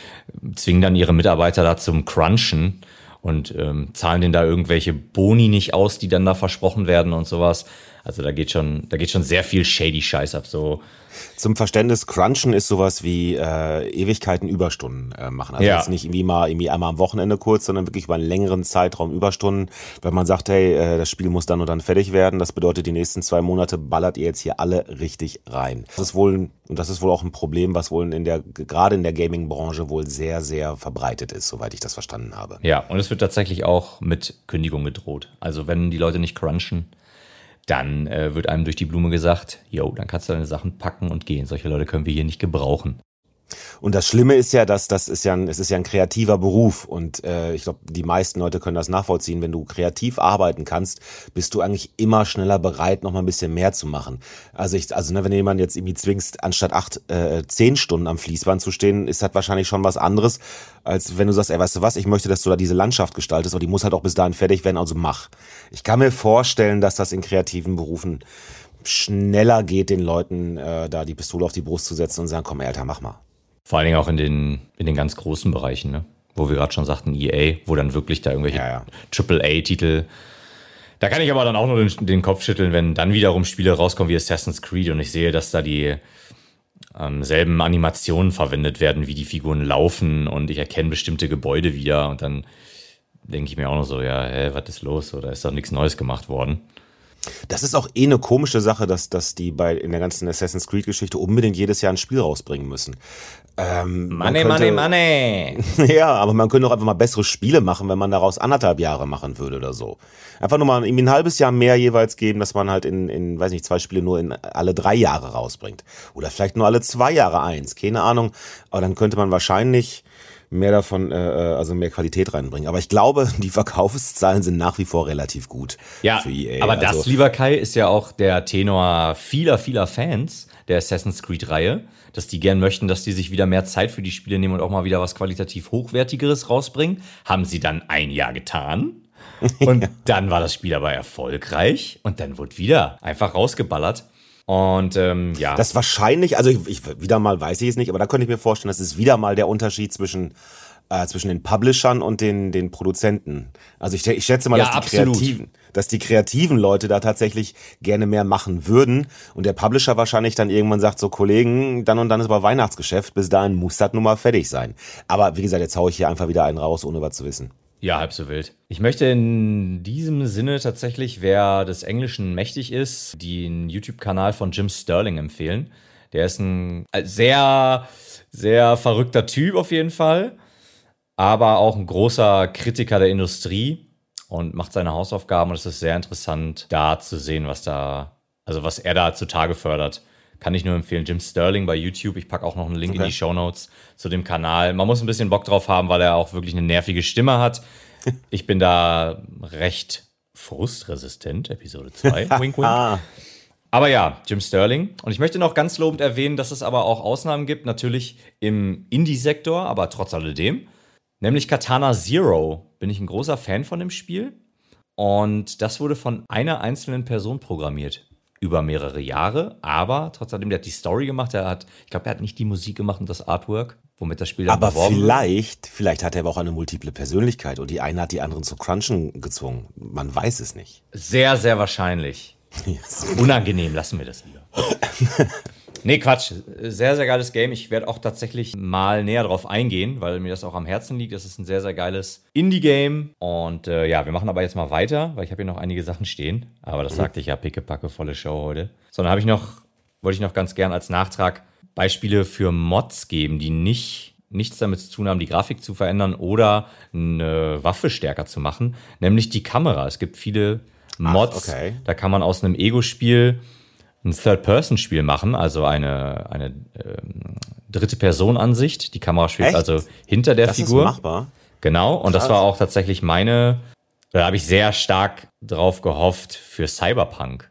zwingen dann ihre Mitarbeiter da zum Crunchen. Und zahlen denen da irgendwelche Boni nicht aus, die dann da versprochen werden und sowas. Also da geht schon sehr viel shady Scheiß ab. So. Zum Verständnis, Crunchen ist sowas wie Ewigkeiten Überstunden machen. Also jetzt nicht irgendwie einmal am Wochenende kurz, sondern wirklich über einen längeren Zeitraum Überstunden. Wenn man sagt, hey, das Spiel muss dann und dann fertig werden, das bedeutet, die nächsten 2 Monate ballert ihr jetzt hier alle richtig rein. Das ist wohl auch ein Problem, was wohl gerade in der Gaming-Branche wohl sehr, sehr verbreitet ist, soweit ich das verstanden habe. Ja, und es wird tatsächlich auch mit Kündigung gedroht. Also wenn die Leute nicht crunchen, dann wird einem durch die Blume gesagt, yo, dann kannst du deine Sachen packen und gehen. Solche Leute können wir hier nicht gebrauchen. Und das Schlimme ist ja, dass es ist ja ein kreativer Beruf und ich glaube, die meisten Leute können das nachvollziehen. Wenn du kreativ arbeiten kannst, bist du eigentlich immer schneller bereit, nochmal ein bisschen mehr zu machen. Also, wenn jemand jetzt irgendwie zwingst, anstatt 10 Stunden am Fließband zu stehen, ist das wahrscheinlich schon was anderes, als wenn du sagst, ey, weißt du was, ich möchte, dass du da diese Landschaft gestaltest, aber die muss halt auch bis dahin fertig werden, also mach. Ich kann mir vorstellen, dass das in kreativen Berufen schneller geht, den Leuten da die Pistole auf die Brust zu setzen und sagen, komm, ey, Alter, mach mal. Vor allen Dingen auch in den ganz großen Bereichen, ne? Wo wir gerade schon sagten, EA, wo dann wirklich da irgendwelche AAA-Titel. Da kann ich aber dann auch nur den Kopf schütteln, wenn dann wiederum Spiele rauskommen wie Assassin's Creed und ich sehe, dass da die selben Animationen verwendet werden, wie die Figuren laufen und ich erkenne bestimmte Gebäude wieder und dann denke ich mir auch noch so, ja, hä, was ist los? Oder ist doch nichts Neues gemacht worden? Das ist auch eine komische Sache, dass die in der ganzen Assassin's Creed-Geschichte unbedingt jedes Jahr ein Spiel rausbringen müssen. Money. Ja, aber man könnte auch einfach mal bessere Spiele machen, wenn man daraus 1,5 Jahre machen würde oder so. Einfach nur mal irgendwie ein halbes Jahr mehr jeweils geben, dass man halt weiß nicht, 2 Spiele nur in alle 3 Jahre rausbringt. Oder vielleicht nur alle 2 Jahre 1, keine Ahnung. Aber dann könnte man wahrscheinlich mehr davon, also mehr Qualität reinbringen. Aber ich glaube, die Verkaufszahlen sind nach wie vor relativ gut für EA. Aber das, lieber Kai, ist ja auch der Tenor vieler, vieler Fans der Assassin's Creed-Reihe, dass die gern möchten, dass die sich wieder mehr Zeit für die Spiele nehmen und auch mal wieder was qualitativ Hochwertigeres rausbringen. Haben sie dann ein Jahr getan. Und dann war das Spiel aber erfolgreich. Und dann wurde wieder einfach rausgeballert. Und das wahrscheinlich, also wieder mal weiß ich es nicht, aber da könnte ich mir vorstellen, das ist wieder mal der Unterschied zwischen den Publishern und den Produzenten. Also ich schätze mal, dass die kreativen Leute da tatsächlich gerne mehr machen würden und der Publisher wahrscheinlich dann irgendwann sagt, so Kollegen, dann und dann ist aber Weihnachtsgeschäft, bis dahin muss das nun mal fertig sein. Aber wie gesagt, jetzt haue ich hier einfach wieder einen raus, ohne was zu wissen. Ja, halb so wild. Ich möchte in diesem Sinne tatsächlich, wer des Englischen mächtig ist, den YouTube-Kanal von Jim Sterling empfehlen. Der ist ein sehr, sehr verrückter Typ auf jeden Fall, aber auch ein großer Kritiker der Industrie und macht seine Hausaufgaben. Und es ist sehr interessant, da zu sehen, was er da zutage fördert. Kann ich nur empfehlen. Jim Sterling bei YouTube. Ich packe auch noch einen Link in die Shownotes zu dem Kanal. Man muss ein bisschen Bock drauf haben, weil er auch wirklich eine nervige Stimme hat. Ich bin da recht frustresistent, Episode 2. Wink, wink. Aber ja, Jim Sterling. Und ich möchte noch ganz lobend erwähnen, dass es aber auch Ausnahmen gibt, natürlich im Indie-Sektor, aber trotz alledem. Nämlich Katana Zero. Bin ich ein großer Fan von dem Spiel. Und das wurde von einer einzelnen Person programmiert. Über mehrere Jahre. Aber trotzdem, der hat die Story gemacht. Ich glaube, er hat nicht die Musik gemacht und das Artwork, womit das Spiel dann beworben wird. Aber vielleicht hat er aber auch eine multiple Persönlichkeit. Und die eine hat die anderen zu crunchen gezwungen. Man weiß es nicht. Sehr, sehr wahrscheinlich. Yes. Unangenehm, lassen wir das wieder. Nee, Quatsch. Sehr, sehr geiles Game. Ich werde auch tatsächlich mal näher drauf eingehen, weil mir das auch am Herzen liegt. Das ist ein sehr, sehr geiles Indie-Game. Und ja, wir machen aber jetzt mal weiter, weil ich habe hier noch einige Sachen stehen. Aber das sagte ich ja, pickepacke, volle Show heute. Sondern wollte ich noch ganz gern als Nachtrag Beispiele für Mods geben, die nichts damit zu tun haben, die Grafik zu verändern oder eine Waffe stärker zu machen. Nämlich die Kamera. Es gibt viele Mods, da kann man aus einem Ego-Spiel ein Third-Person-Spiel machen, also eine dritte Person-Ansicht. Die Kamera spielt also hinter der Figur. Das ist machbar. Genau, und das war auch tatsächlich da habe ich sehr stark drauf gehofft für Cyberpunk.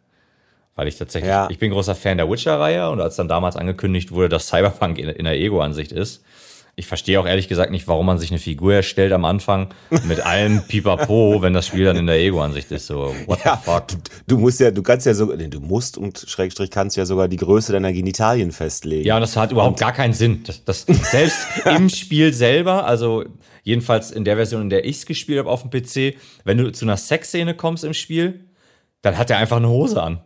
Weil ich tatsächlich, ich bin großer Fan der Witcher-Reihe und als dann damals angekündigt wurde, dass Cyberpunk in der Ego-Ansicht ist, ich verstehe auch ehrlich gesagt nicht, warum man sich eine Figur erstellt am Anfang mit allem Pipapo, wenn das Spiel dann in der Ego-Ansicht ist. So, what the fuck? Du kannst ja sogar die Größe deiner Genitalien festlegen. Ja, und das hat überhaupt gar keinen Sinn. Das selbst im Spiel selber, also jedenfalls in der Version, in der ich es gespielt habe auf dem PC, wenn du zu einer Sexszene kommst im Spiel, dann hat er einfach eine Hose an.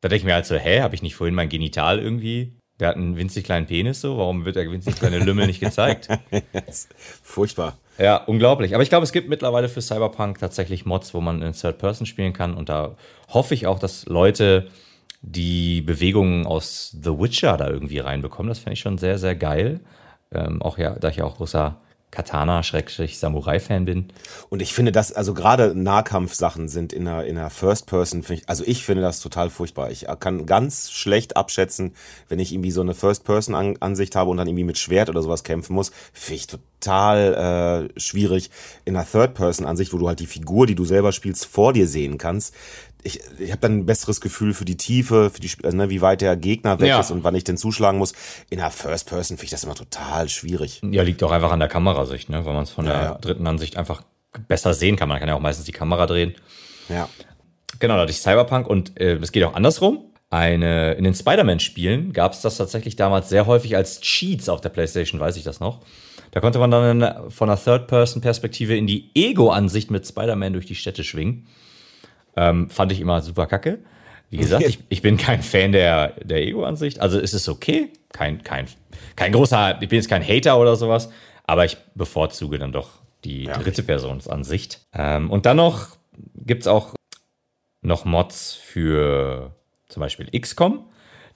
Da denke ich mir halt so, habe ich nicht vorhin mein Genital irgendwie... Der hat einen winzig kleinen Penis, so. Warum wird der winzig kleine Lümmel nicht gezeigt? Furchtbar. Ja, unglaublich. Aber ich glaube, es gibt mittlerweile für Cyberpunk tatsächlich Mods, wo man in Third Person spielen kann. Und da hoffe ich auch, dass Leute die Bewegungen aus The Witcher da irgendwie reinbekommen. Das fände ich schon sehr, sehr geil. Auch ja, da ich ja auch großer Katana-Samurai-Fan bin. Und ich finde das, also gerade Nahkampfsachen sind in der First-Person, ich finde das total furchtbar. Ich kann ganz schlecht abschätzen, wenn ich irgendwie so eine First-Person-Ansicht habe und dann irgendwie mit Schwert oder sowas kämpfen muss, finde ich total schwierig. In einer Third-Person-Ansicht, wo du halt die Figur, die du selber spielst, vor dir sehen kannst, ich habe dann ein besseres Gefühl für die Tiefe, wie weit der Gegner weg ist und wann ich den zuschlagen muss. In der First Person finde ich das immer total schwierig. Ja, liegt auch einfach an der Kamerasicht, ne? Weil man es von der dritten Ansicht einfach besser sehen kann. Man kann ja auch meistens die Kamera drehen. Ja. Genau, dadurch Cyberpunk. Und es geht auch andersrum. In den Spider-Man-Spielen gab es das tatsächlich damals sehr häufig als Cheats auf der Playstation, weiß ich das noch. Da konnte man dann von einer Third-Person-Perspektive in die Ego-Ansicht mit Spider-Man durch die Städte schwingen. Fand ich immer super kacke. Wie gesagt, ich bin kein Fan der Ego-Ansicht. Also ist es okay. Kein großer, ich bin jetzt kein Hater oder sowas, aber ich bevorzuge dann doch die dritte Personsansicht. Und dann noch gibt es auch noch Mods für zum Beispiel XCOM.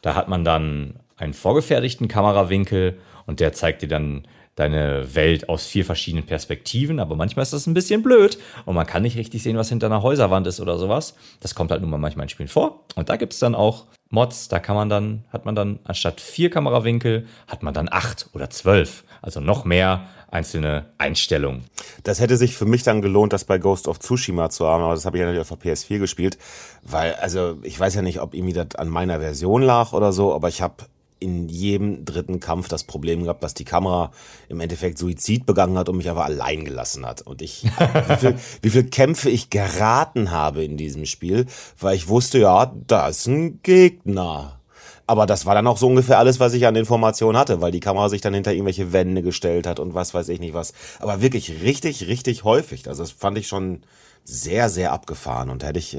Da hat man dann einen vorgefertigten Kamerawinkel und der zeigt dir dann deine Welt aus 4 verschiedenen Perspektiven, aber manchmal ist das ein bisschen blöd und man kann nicht richtig sehen, was hinter einer Häuserwand ist oder sowas. Das kommt halt nun mal manchmal in Spielen vor. Und da gibt es dann auch Mods, da hat man dann anstatt 4 Kamerawinkel, hat man dann 8 oder 12. Also noch mehr einzelne Einstellungen. Das hätte sich für mich dann gelohnt, das bei Ghost of Tsushima zu haben, aber das habe ich ja natürlich auf der PS4 gespielt, weil, also ich weiß ja nicht, ob irgendwie das an meiner Version lag oder so, aber ich habe in jedem dritten Kampf das Problem gehabt, dass die Kamera im Endeffekt Suizid begangen hat und mich aber allein gelassen hat. Und wie viele Kämpfe ich geraten habe in diesem Spiel, weil ich wusste, ja, da ist ein Gegner. Aber das war dann auch so ungefähr alles, was ich an Informationen hatte, weil die Kamera sich dann hinter irgendwelche Wände gestellt hat und was weiß ich nicht was. Aber wirklich richtig, richtig häufig. Also das fand ich schon sehr, sehr abgefahren und hätte ich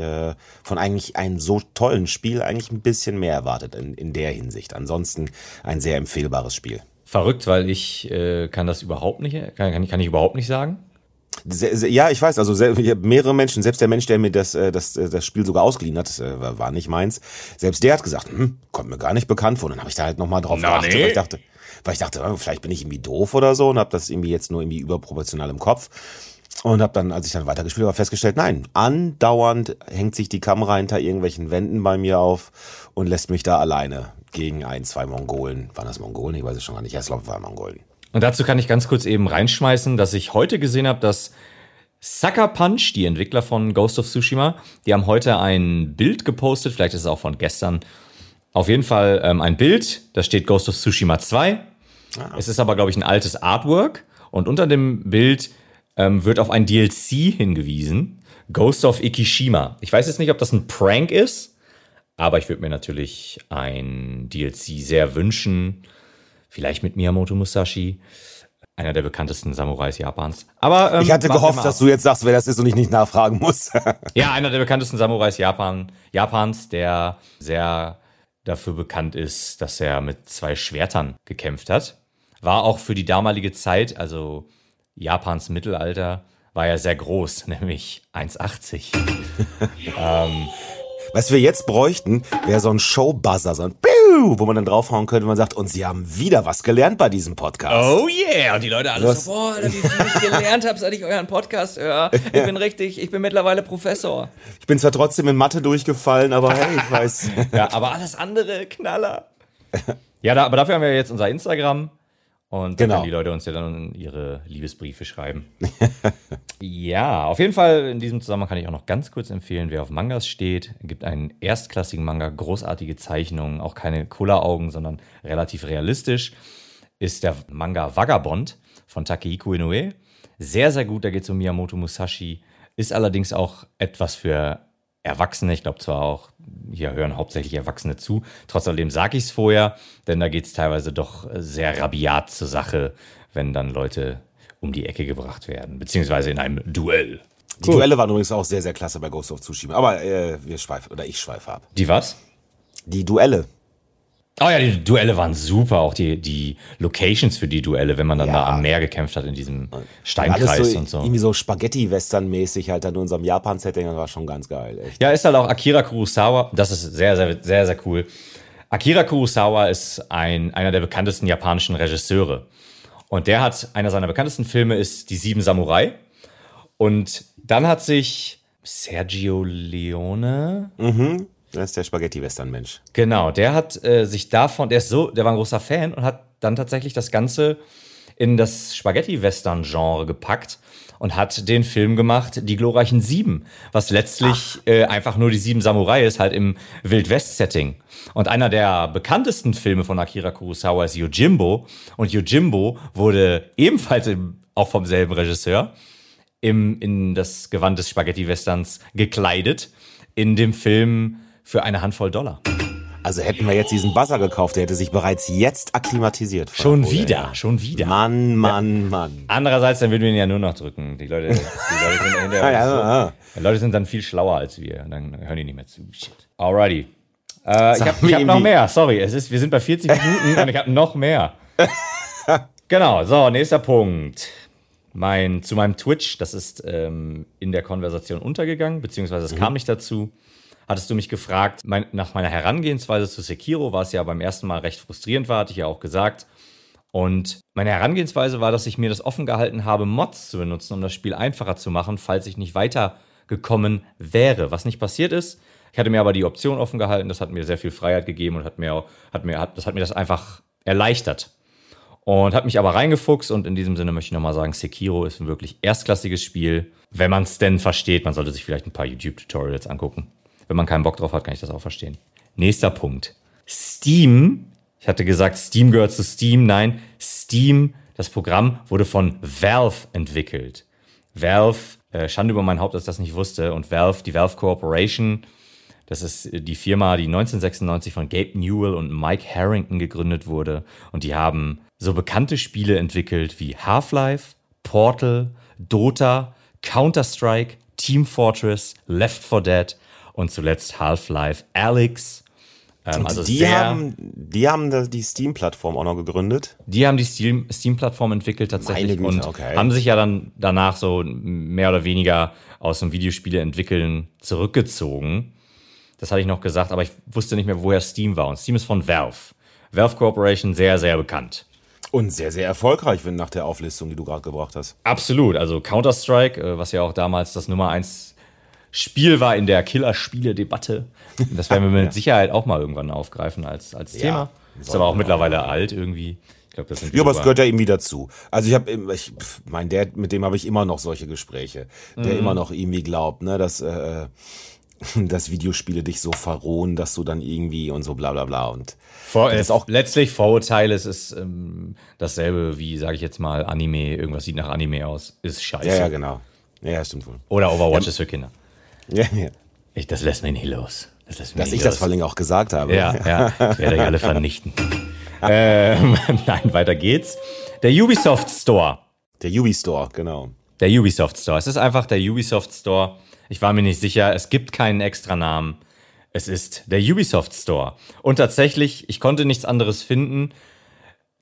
von eigentlich einem so tollen Spiel eigentlich ein bisschen mehr erwartet in der Hinsicht. Ansonsten ein sehr empfehlbares Spiel. Verrückt, weil ich kann das überhaupt nicht sagen. Ja, ich weiß, also mehrere Menschen, selbst der Mensch, der mir das Spiel sogar ausgeliehen hat, das war nicht meins, selbst der hat gesagt, kommt mir gar nicht bekannt vor. Und dann habe ich da halt nochmal drauf geachtet, weil ich dachte, vielleicht bin ich irgendwie doof oder so und habe das irgendwie jetzt nur irgendwie überproportional im Kopf. Und habe dann, als ich dann weitergespielt habe, festgestellt, nein, andauernd hängt sich die Kamera hinter irgendwelchen Wänden bei mir auf und lässt mich da alleine gegen ein, zwei Mongolen. Waren das Mongolen? Ich weiß es schon gar nicht. Ich glaube, es waren Mongolen. Und dazu kann ich ganz kurz eben reinschmeißen, dass ich heute gesehen habe, dass Sucker Punch, die Entwickler von Ghost of Tsushima, die haben heute ein Bild gepostet, vielleicht ist es auch von gestern. Auf jeden Fall ein Bild, da steht Ghost of Tsushima 2. Ah. Es ist aber, glaube ich, ein altes Artwork. Und unter dem Bild wird auf ein DLC hingewiesen, Ghost of Ikishima. Ich weiß jetzt nicht, ob das ein Prank ist, aber ich würde mir natürlich ein DLC sehr wünschen. Vielleicht mit Miyamoto Musashi, einer der bekanntesten Samurais Japans. Aber ich hatte gehofft, dass du jetzt sagst, wer das ist und ich nicht nachfragen muss. Ja, einer der bekanntesten Samurais Japans, der sehr dafür bekannt ist, dass er mit zwei Schwertern gekämpft hat. War auch für die damalige Zeit, also Japans Mittelalter, war ja sehr groß, nämlich 1,80. Was wir jetzt bräuchten, wäre so ein Showbuzzer, so ein Piu, wo man dann draufhauen könnte, wenn man sagt, und sie haben wieder was gelernt bei diesem Podcast. Oh yeah, und die Leute alle so, boah, wie viel ich gelernt habe, seit ich euren Podcast höre. Ich bin richtig, ich bin mittlerweile Professor. Ich bin zwar trotzdem in Mathe durchgefallen, aber hey, ich weiß. Ja, aber alles andere, Knaller. Ja, aber dafür haben wir jetzt unser Instagram. Und dann können die Leute uns ja dann ihre Liebesbriefe schreiben. Ja, auf jeden Fall in diesem Zusammenhang kann ich auch noch ganz kurz empfehlen, wer auf Mangas steht. Es gibt einen erstklassigen Manga, großartige Zeichnungen, auch keine Kulleraugen, sondern relativ realistisch. Ist der Manga Vagabond von Takehiko Inoue. Sehr, sehr gut, da geht es um Miyamoto Musashi. Ist allerdings auch etwas für Erwachsene. Ich glaube zwar auch, hier hören hauptsächlich Erwachsene zu. Trotz alledem sage ich es vorher, denn da geht es teilweise doch sehr rabiat zur Sache, wenn dann Leute um die Ecke gebracht werden, beziehungsweise in einem Duell. Die Duelle waren übrigens auch sehr, sehr klasse bei Ghost of Tsushima. Aber ich schweife ab. Die was? Die Duelle. Oh ja, die Duelle waren super. Auch die Locations für die Duelle, wenn man dann da am Meer gekämpft hat in diesem Steinkreis so, und so. Irgendwie so Spaghetti-Western-mäßig halt dann in unserem Japan-Setting, das war schon ganz geil. Echt. Ja, ist halt auch Akira Kurosawa. Das ist sehr, sehr, sehr, sehr cool. Akira Kurosawa ist einer der bekanntesten japanischen Regisseure. Und der hat, einer seiner bekanntesten Filme ist Die Sieben Samurai. Und dann hat sich Sergio Leone... Mhm. Das ist der Spaghetti-Western-Mensch. Genau, der hat sich davon, der war ein großer Fan und hat dann tatsächlich das Ganze in das Spaghetti-Western-Genre gepackt und hat den Film gemacht, Die glorreichen Sieben, was letztlich einfach nur die Sieben Samurai ist, halt im Wildwest-Setting. Und einer der bekanntesten Filme von Akira Kurosawa ist Yojimbo. Und Yojimbo wurde ebenfalls auch vom selben Regisseur in das Gewand des Spaghetti-Westerns gekleidet, in dem Film für eine Handvoll $. Also hätten wir jetzt diesen Buzzer gekauft, der hätte sich bereits jetzt akklimatisiert. Schon wieder. Mann. Andererseits, dann würden wir ihn ja nur noch drücken. Die Leute sind hinterher. Die Leute sind dann viel schlauer als wir. Dann hören die nicht mehr zu. Shit. Alrighty. Ich hab noch mehr. Sorry, wir sind bei 40 Minuten und ich habe noch mehr. Genau, so, nächster Punkt. Zu meinem Twitch, das ist in der Konversation untergegangen, beziehungsweise es kam nicht dazu. Hattest du mich gefragt, nach meiner Herangehensweise zu Sekiro, was ja beim ersten Mal recht frustrierend war, hatte ich ja auch gesagt. Und meine Herangehensweise war, dass ich mir das offen gehalten habe, Mods zu benutzen, um das Spiel einfacher zu machen, falls ich nicht weitergekommen wäre. Was nicht passiert ist, ich hatte mir aber die Option offen gehalten, das hat mir sehr viel Freiheit gegeben und hat mir das einfach erleichtert. Und hat mich aber reingefuchst und in diesem Sinne möchte ich nochmal sagen, Sekiro ist ein wirklich erstklassiges Spiel, wenn man es denn versteht. Man sollte sich vielleicht ein paar YouTube-Tutorials angucken. Wenn man keinen Bock drauf hat, kann ich das auch verstehen. Nächster Punkt. Steam. Ich hatte gesagt, Steam gehört zu Steam. Nein, Steam, das Programm, wurde von Valve entwickelt. Valve, Schande über mein Haupt, dass ich das nicht wusste. Und Valve, die Valve Corporation, das ist die Firma, die 1996 von Gabe Newell und Mike Harrington gegründet wurde. Und die haben so bekannte Spiele entwickelt wie Half-Life, Portal, Dota, Counter-Strike, Team Fortress, Left 4 Dead, und zuletzt Half-Life Alyx. Also die haben die Steam-Plattform auch noch gegründet? Die haben die Steam-Plattform entwickelt tatsächlich und haben sich ja dann danach so mehr oder weniger aus dem Videospiele entwickeln zurückgezogen. Das hatte ich noch gesagt, aber ich wusste nicht mehr, woher Steam war. Und Steam ist von Valve. Valve Corporation, sehr, sehr bekannt. Und sehr, sehr erfolgreich, wenn nach der Auflistung, die du gerade gebracht hast. Absolut, also Counter-Strike, was ja auch damals das Nummer 1 Spiel war in der Killerspiele-Debatte. Das werden wir mit Sicherheit auch mal irgendwann aufgreifen als Thema. Ist aber auch mittlerweile alt irgendwie. Ich glaub, das sind aber es gehört ja irgendwie dazu. Also mein Dad, mit dem habe ich immer noch solche Gespräche, der immer noch irgendwie glaubt, ne, dass Videospiele dich so verrohen, dass du dann irgendwie und so bla bla bla. Und das auch letztlich Vorurteile, es ist dasselbe wie, sage ich jetzt mal, Anime, irgendwas sieht nach Anime aus, ist scheiße. Ja, genau. Ja, stimmt wohl. Oder Overwatch ist für Kinder. Ja. Das lässt mich nicht los. Das vor allem auch gesagt habe. Ja, ich werde euch alle vernichten. Nein, weiter geht's. Der Ubisoft Store. Es ist einfach der Ubisoft Store. Ich war mir nicht sicher, es gibt keinen extra Namen. Es ist der Ubisoft Store. Und tatsächlich, ich konnte nichts anderes finden.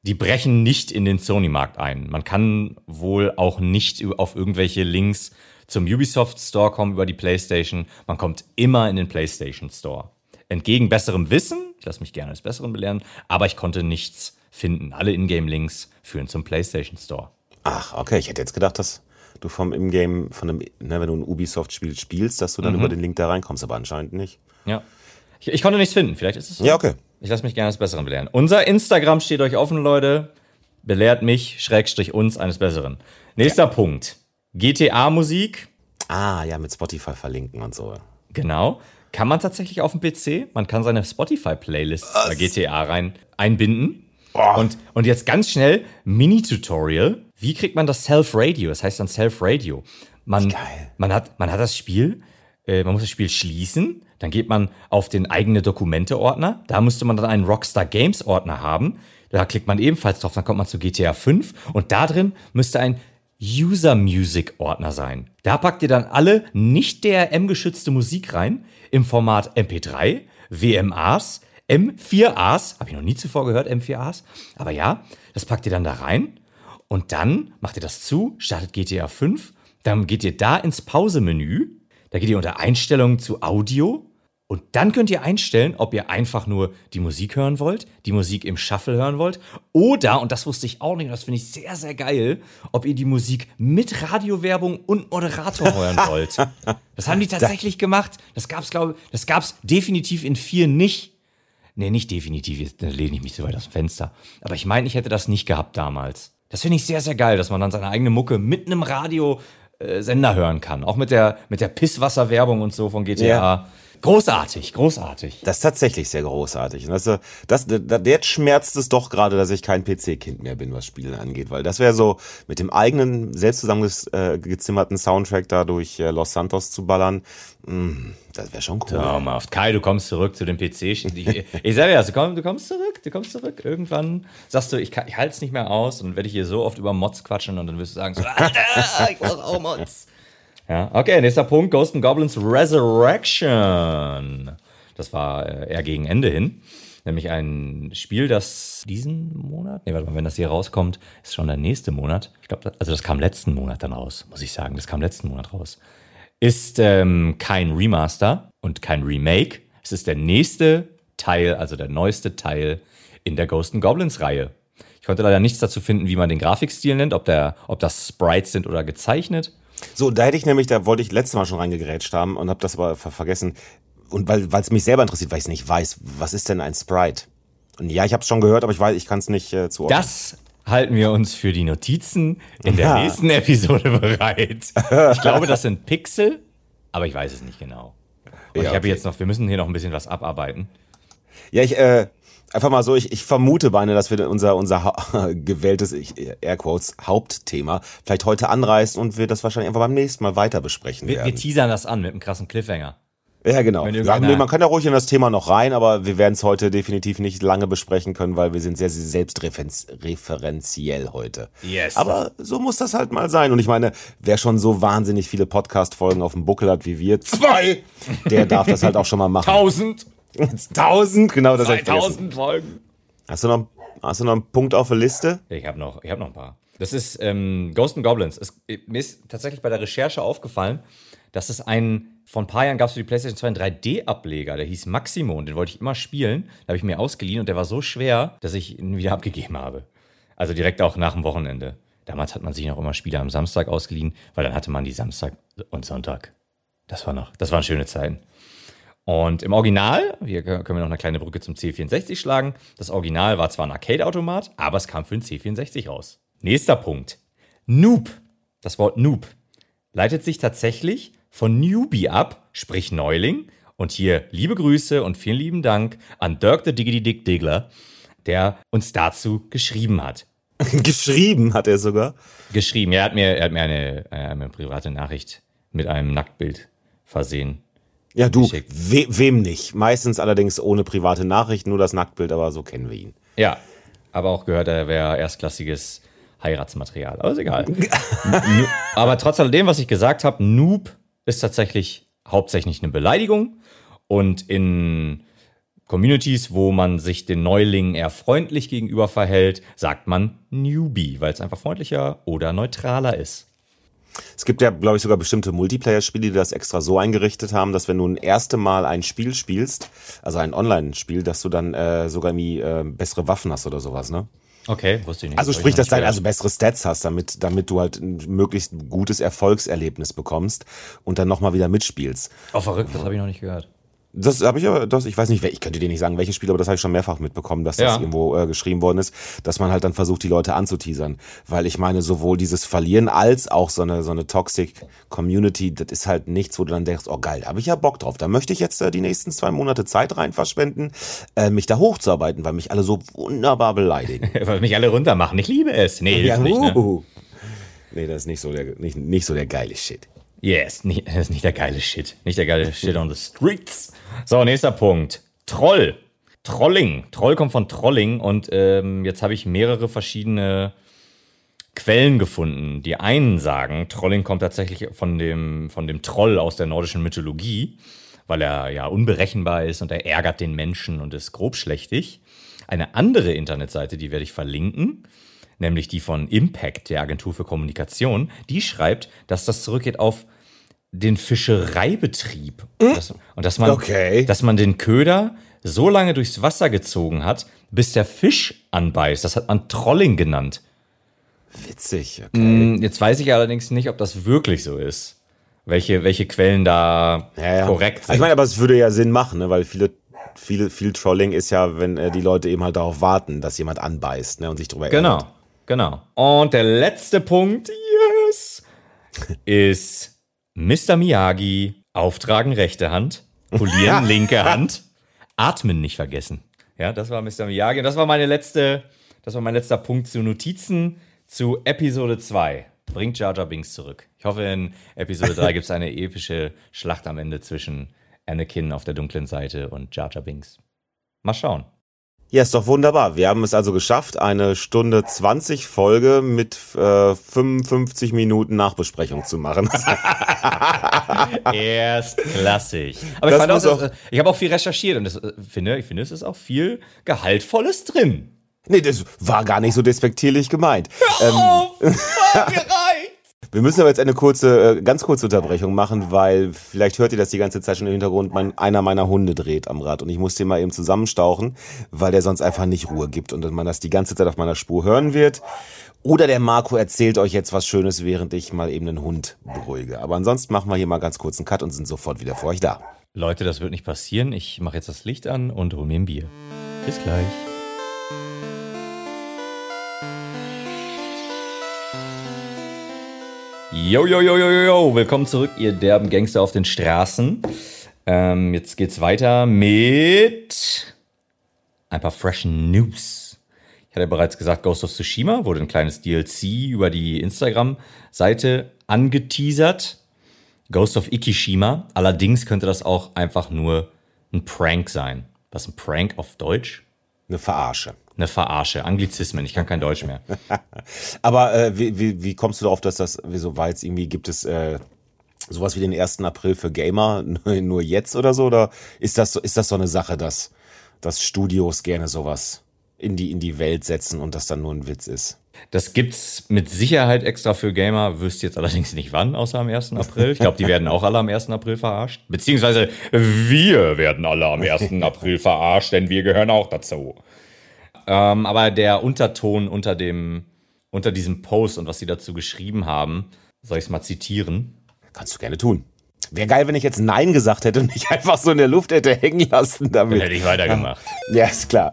Die brechen nicht in den Sony-Markt ein. Man kann wohl auch nicht auf irgendwelche Links zum Ubisoft Store kommen über die PlayStation. Man kommt immer in den PlayStation Store. Entgegen besserem Wissen, ich lasse mich gerne als Besseren belehren, aber ich konnte nichts finden. Alle Ingame-Links führen zum PlayStation Store. Ach, okay. Ich hätte jetzt gedacht, dass du vom Ingame, wenn du ein Ubisoft-Spiel spielst, dass du dann über den Link da reinkommst, aber anscheinend nicht. Ja. Ich konnte nichts finden. Vielleicht ist es so. Ja, okay. Ich lasse mich gerne als Besseren belehren. Unser Instagram steht euch offen, Leute. Belehrt mich, / uns, eines Besseren. Nächster Punkt. GTA-Musik. Ah, ja, mit Spotify verlinken und so. Genau. Kann man tatsächlich auf dem PC, man kann seine Spotify-Playlist bei GTA rein einbinden. Oh. Und jetzt ganz schnell Mini-Tutorial. Wie kriegt man das Self-Radio? Das heißt dann Self-Radio. Man hat das Spiel, man muss das Spiel schließen. Dann geht man auf den eigene Dokumente-Ordner. Da müsste man dann einen Rockstar Games-Ordner haben. Da klickt man ebenfalls drauf, dann kommt man zu GTA 5. Und da drin müsste ein User-Music-Ordner sein. Da packt ihr dann alle nicht DRM-geschützte Musik rein, im Format MP3, WMAs, M4As, habe ich noch nie zuvor gehört, M4As, aber ja, das packt ihr dann da rein und dann macht ihr das zu, startet GTA 5, dann geht ihr da ins Pause-Menü, da geht ihr unter Einstellungen zu Audio und dann könnt ihr einstellen, ob ihr einfach nur die Musik hören wollt, die Musik im Shuffle hören wollt oder, und das wusste ich auch nicht, das finde ich sehr, sehr geil, ob ihr die Musik mit Radiowerbung und Moderator hören wollt. Das haben die tatsächlich gemacht. Das gab's definitiv in 4 nicht. Nee, nicht definitiv, jetzt lehne ich mich so weit aus dem Fenster. Aber ich meine, ich hätte das nicht gehabt damals. Das finde ich sehr, sehr geil, dass man dann seine eigene Mucke mit einem Radiosender hören kann. Auch mit der Pisswasserwerbung und so von GTA. Ja. Großartig. Das ist tatsächlich sehr großartig. Und jetzt schmerzt es doch gerade, dass ich kein PC-Kind mehr bin, was Spielen angeht. Weil das wäre so, mit dem eigenen, selbst zusammengezimmerten Soundtrack da durch Los Santos zu ballern, das wäre schon cool. Traumhaft. Kai, du kommst zurück zu dem PC. Ich sage ja, du kommst zurück. Irgendwann sagst du, ich halte es nicht mehr aus und werde ich hier so oft über Mods quatschen und dann wirst du sagen, so, Alter, ich brauch auch Mods. Ja, okay, nächster Punkt, Ghosts & Goblins Resurrection. Das war eher gegen Ende hin. Nämlich ein Spiel, das diesen Monat, wenn das hier rauskommt, ist schon der nächste Monat. Ich glaube, das kam letzten Monat dann raus, muss ich sagen. Das kam letzten Monat raus. Ist kein Remaster und kein Remake. Es ist der nächste Teil, also der neueste Teil in der Ghosts & Goblins Reihe. Ich konnte leider nichts dazu finden, wie man den Grafikstil nennt, ob das Sprites sind oder gezeichnet. So, da wollte ich letztes Mal schon reingegrätscht haben und habe das aber vergessen. Und weil es mich selber interessiert, weil ich es nicht weiß, was ist denn ein Sprite? Und ja, ich habe es schon gehört, aber ich kann es nicht zuordnen. Das halten wir uns für die Notizen in der nächsten Episode bereit. Ich glaube, das sind Pixel, aber ich weiß es nicht genau. Und ich habe jetzt noch, wir müssen hier noch ein bisschen was abarbeiten. Ja, einfach mal so, ich vermute beinahe, dass wir unser gewähltes, Airquotes, Hauptthema vielleicht heute anreißen und wir das wahrscheinlich einfach beim nächsten Mal weiter besprechen werden. Wir teasern das an mit einem krassen Cliffhanger. Ja, genau. Man kann ja ruhig in das Thema noch rein, aber wir werden es heute definitiv nicht lange besprechen können, weil wir sind sehr, sehr selbstreferenziell heute. Yes. Aber so muss das halt mal sein. Und ich meine, wer schon so wahnsinnig viele Podcast-Folgen auf dem Buckel hat wie wir, 2, der darf das halt auch schon mal machen. 1000, genau, das 2000 Folgen. Hast du noch einen Punkt auf der Liste? Ich hab noch ein paar. Das ist Ghosts & Goblins. Mir ist tatsächlich bei der Recherche aufgefallen, dass es vor ein paar Jahren gab es für die PlayStation 2 einen 3D-Ableger, der hieß Maximo und den wollte ich immer spielen. Den habe ich mir ausgeliehen und der war so schwer, dass ich ihn wieder abgegeben habe. Also direkt auch nach dem Wochenende. Damals hat man sich noch immer Spiele am Samstag ausgeliehen, weil dann hatte man die Samstag und Sonntag. Das waren schöne Zeiten. Und im Original, hier können wir noch eine kleine Brücke zum C64 schlagen, das Original war zwar ein Arcade-Automat, aber es kam für den C64 raus. Nächster Punkt. Noob. Das Wort Noob leitet sich tatsächlich von Newbie ab, sprich Neuling. Und hier liebe Grüße und vielen lieben Dank an Dirk the Diggity Dick Diggler, der uns dazu geschrieben hat. Geschrieben hat er sogar? Geschrieben, ja, er hat mir eine private Nachricht mit einem Nacktbild versehen. Ja, du, wem nicht? Meistens allerdings ohne private Nachricht, nur das Nacktbild, aber so kennen wir ihn. Ja, aber auch gehört, er wäre erstklassiges Heiratsmaterial, aber ist egal. Aber trotz alledem, was ich gesagt habe, Noob ist tatsächlich hauptsächlich eine Beleidigung. Und in Communities, wo man sich den Neulingen eher freundlich gegenüber verhält, sagt man Newbie, weil es einfach freundlicher oder neutraler ist. Es gibt ja, glaube ich, sogar bestimmte Multiplayer-Spiele, die das extra so eingerichtet haben, dass wenn du ein erstes Mal ein Spiel spielst, also ein Online-Spiel, dass du dann sogar bessere Waffen hast oder sowas, ne? Okay, wusste ich nicht. Also sprich, dass du bessere Stats hast, damit du halt ein möglichst gutes Erfolgserlebnis bekommst und dann nochmal wieder mitspielst. Oh, verrückt, das habe ich noch nicht gehört. Das habe ich aber, ich weiß nicht, ich könnte dir nicht sagen, welches Spiel, aber das habe ich schon mehrfach mitbekommen, dass das irgendwo geschrieben worden ist, dass man halt dann versucht, die Leute anzuteasern. Weil ich meine, sowohl dieses Verlieren als auch so eine Toxic Community, das ist halt nichts, wo du dann denkst, oh geil, da habe ich ja Bock drauf, da möchte ich jetzt die nächsten 2 Monate Zeit rein verschwenden, mich da hochzuarbeiten, weil mich alle so wunderbar beleidigen. Weil mich alle runtermachen, ich liebe es. Nee, ja, nicht, ne? Nee, das ist nicht so der geile Shit. Yes, das ist nicht der geile Shit. Nicht der geile Shit on the streets. So, nächster Punkt. Troll. Trolling. Troll kommt von Trolling. Und jetzt habe ich mehrere verschiedene Quellen gefunden. Die einen sagen, Trolling kommt tatsächlich von dem Troll aus der nordischen Mythologie, weil er ja unberechenbar ist und er ärgert den Menschen und ist grobschlächtig. Eine andere Internetseite, die werde ich verlinken, nämlich die von Impact, der Agentur für Kommunikation, die schreibt, dass das zurückgeht auf den Fischereibetrieb. Dass man den Köder so lange durchs Wasser gezogen hat, bis der Fisch anbeißt. Das hat man Trolling genannt. Witzig, okay. Jetzt weiß ich allerdings nicht, ob das wirklich so ist. Welche Quellen da korrekt sind. Ich meine, aber es würde ja Sinn machen, ne? Weil viel Trolling ist ja, wenn die Leute eben halt darauf warten, dass jemand anbeißt, ne? Und sich drüber ärgert. Genau. Und der letzte Punkt, yes, ist Mr. Miyagi, auftragen rechte Hand, polieren linke Hand, atmen nicht vergessen. Ja, das war Mr. Miyagi. Und das war mein letzter Punkt zu Notizen zu Episode 2. Bringt Jar Jar Binks zurück. Ich hoffe, in Episode 3 gibt es eine epische Schlacht am Ende zwischen Anakin auf der dunklen Seite und Jar Jar Binks. Mal schauen. Ja, ist doch wunderbar. Wir haben es also geschafft, eine 1:20 Folge mit 55 Minuten Nachbesprechung zu machen. Erstklassig. Aber ich habe auch viel recherchiert und ich finde, es ist auch viel Gehaltvolles drin. Nee, das war gar nicht so despektierlich gemeint. Hör auf! Wir müssen aber jetzt eine ganz kurze Unterbrechung machen, weil vielleicht hört ihr das die ganze Zeit schon im Hintergrund, einer meiner Hunde dreht am Rad und ich muss den mal eben zusammenstauchen, weil der sonst einfach nicht Ruhe gibt und man das die ganze Zeit auf meiner Spur hören wird. Oder der Marco erzählt euch jetzt was Schönes, während ich mal eben einen Hund beruhige. Aber ansonsten machen wir hier mal ganz kurz einen Cut und sind sofort wieder für euch da. Leute, das wird nicht passieren. Ich mache jetzt das Licht an und hole mir ein Bier. Bis gleich. Jo, willkommen zurück, ihr derben Gangster auf den Straßen. Jetzt geht's weiter mit ein paar freshen News. Ich hatte bereits gesagt, Ghost of Tsushima wurde ein kleines DLC über die Instagram-Seite angeteasert. Ghost of Ikishima. Allerdings könnte das auch einfach nur ein Prank sein. Was ist ein Prank auf Deutsch? Eine Verarsche. Eine Verarsche, Anglizismen, ich kann kein Deutsch mehr. Aber wie kommst du darauf, dass das, wieso war jetzt irgendwie, gibt es sowas wie den 1. April für Gamer nur jetzt oder so? Oder ist das so eine Sache, dass Studios gerne sowas in die Welt setzen und das dann nur ein Witz ist? Das gibt's mit Sicherheit extra für Gamer, wüsste jetzt allerdings nicht wann, außer am 1. April. Ich glaube, die werden auch alle am 1. April verarscht. Beziehungsweise wir werden alle am 1. April verarscht, denn wir gehören auch dazu. Aber der Unterton unter diesem Post und was sie dazu geschrieben haben, soll ich es mal zitieren? Kannst du gerne tun. Wäre geil, wenn ich jetzt Nein gesagt hätte und mich einfach so in der Luft hätte hängen lassen damit. Dann hätte ich weitergemacht. Ja, ist klar.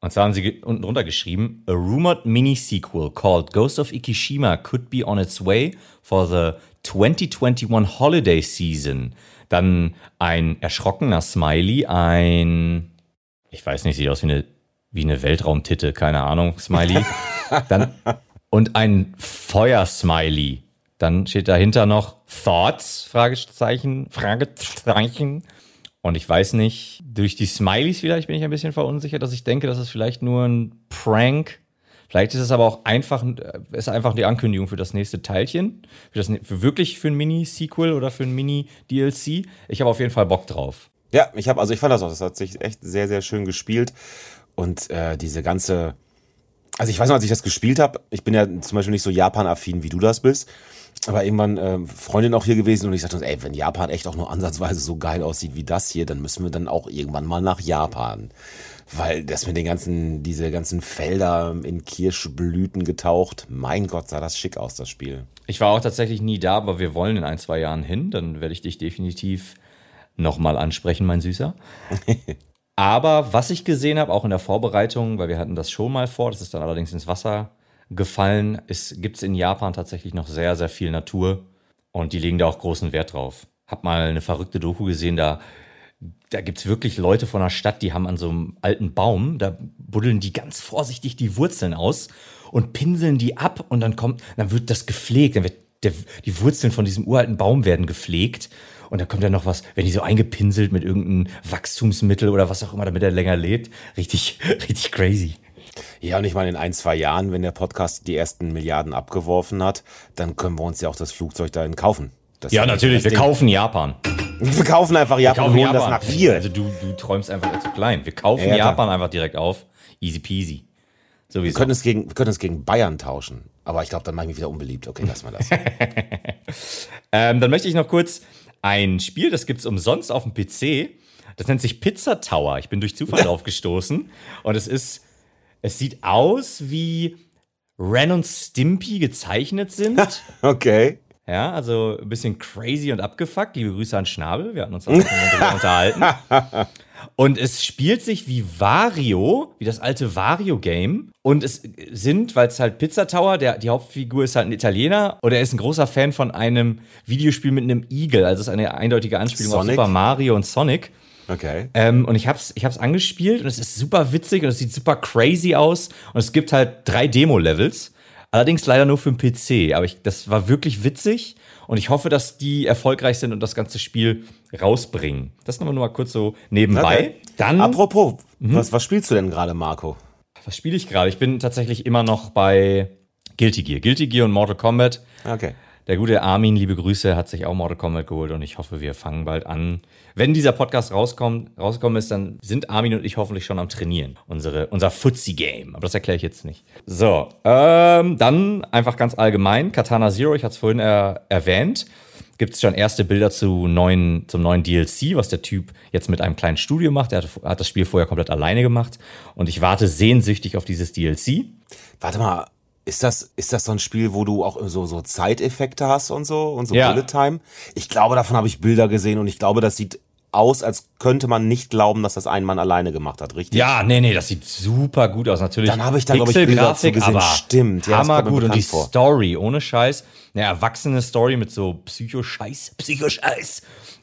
Und zwar haben sie unten drunter geschrieben, a rumored mini-sequel called Ghost of Ikishima could be on its way for the 2021 Holiday Season. Dann ein erschrockener Smiley, ein, ich weiß nicht, sieht aus wie eine Weltraumtitte, keine Ahnung, Smiley. Dann, und ein Feuer-Smiley. Dann steht dahinter noch Thoughts, Fragezeichen. Und ich weiß nicht, durch die Smileys vielleicht bin ich ein bisschen verunsichert, dass ich denke, das ist vielleicht nur ein Prank. Vielleicht ist es aber auch einfach die Ankündigung für das nächste Teilchen. Für ein Mini-Sequel oder für ein Mini-DLC. Ich habe auf jeden Fall Bock drauf. Ja, ich fand das auch. Das hat sich echt sehr, sehr schön gespielt. Und diese ganze... Also ich weiß noch, als ich das gespielt habe, ich bin ja zum Beispiel nicht so Japan-affin, wie du das bist. Aber irgendwann Freundin auch hier gewesen und ich sagte uns, ey, wenn Japan echt auch nur ansatzweise so geil aussieht wie das hier, dann müssen wir dann auch irgendwann mal nach Japan. Weil das mit diese ganzen Felder in Kirschblüten getaucht, mein Gott, sah das schick aus, das Spiel. Ich war auch tatsächlich nie da, aber wir wollen in 1-2 Jahren hin, dann werde ich dich definitiv nochmal ansprechen, mein Süßer. Aber was ich gesehen habe, auch in der Vorbereitung, weil wir hatten das schon mal vor, das ist dann allerdings ins Wasser gefallen. Es gibt in Japan tatsächlich noch sehr, sehr viel Natur und die legen da auch großen Wert drauf. Hab mal eine verrückte Doku gesehen, da gibt es wirklich Leute von der Stadt, die haben an so einem alten Baum, da buddeln die ganz vorsichtig die Wurzeln aus und pinseln die ab und dann wird das gepflegt, die Wurzeln von diesem uralten Baum werden gepflegt. Und da kommt dann noch was, wenn die so eingepinselt mit irgendeinem Wachstumsmittel oder was auch immer, damit er länger lebt. Richtig, richtig crazy. Ja, und ich meine, in 1-2 Jahren, wenn der Podcast die ersten Milliarden abgeworfen hat, dann können wir uns ja auch das Flugzeug dahin kaufen. Das ja, natürlich, wir kaufen Japan. Wir kaufen einfach Japan und holen das nach hier. Also du träumst einfach zu klein. Wir kaufen Japan einfach direkt auf. Easy peasy. Sowieso. Wir können es gegen Bayern tauschen. Aber ich glaube, dann mache ich mich wieder unbeliebt. Okay, lass mal das. Dann möchte ich noch kurz... Ein Spiel, das gibt es umsonst auf dem PC. Das nennt sich Pizza Tower. Ich bin durch Zufall drauf gestoßen. Und es sieht aus, wie Ren und Stimpy gezeichnet sind. Okay. Ja, also ein bisschen crazy und abgefuckt. Liebe Grüße an Schnabel. Wir hatten uns auch darüber unterhalten. Und es spielt sich wie Wario, wie das alte Wario-Game. Und es sind, weil es halt Pizza Tower, die Hauptfigur ist halt ein Italiener und er ist ein großer Fan von einem Videospiel mit einem Igel. Also es ist eine eindeutige Anspielung auf Super Mario und Sonic. Okay. Und ich hab's angespielt und es ist super witzig und es sieht super crazy aus. Und es gibt halt 3 Demo-Levels. Allerdings leider nur für den PC. Aber das war wirklich witzig. Und ich hoffe, dass die erfolgreich sind und das ganze Spiel rausbringen. Das nochmal nur mal kurz so nebenbei. Okay. Dann, apropos, was spielst du denn gerade, Marco? Was spiele ich gerade? Ich bin tatsächlich immer noch bei Guilty Gear. Guilty Gear und Mortal Kombat. Okay. Der gute Armin, liebe Grüße, hat sich auch Mortal Kombat geholt und ich hoffe, wir fangen bald an. Wenn dieser Podcast rausgekommen ist, dann sind Armin und ich hoffentlich schon am Trainieren. Unser Fuzzi-Game. Aber das erkläre ich jetzt nicht. So, dann einfach ganz allgemein. Katana Zero, ich hatte es vorhin erwähnt. Gibt es schon erste Bilder zum neuen DLC, was der Typ jetzt mit einem kleinen Studio macht. Er hat das Spiel vorher komplett alleine gemacht. Und ich warte sehnsüchtig auf dieses DLC. Warte mal. Ist das so ein Spiel, wo du auch so Zeiteffekte hast und so ja. Bullet Time? Ich glaube, davon habe ich Bilder gesehen und ich glaube, das sieht aus, als könnte man nicht glauben, dass das ein Mann alleine gemacht hat, richtig? Ja, nee, das sieht super gut aus, natürlich. Dann habe ich da, glaube ich, Bilder dazu gesehen, stimmt. Ja, hammer gut und die Story, ohne Scheiß, eine erwachsene Story mit so Psycho-Scheiß.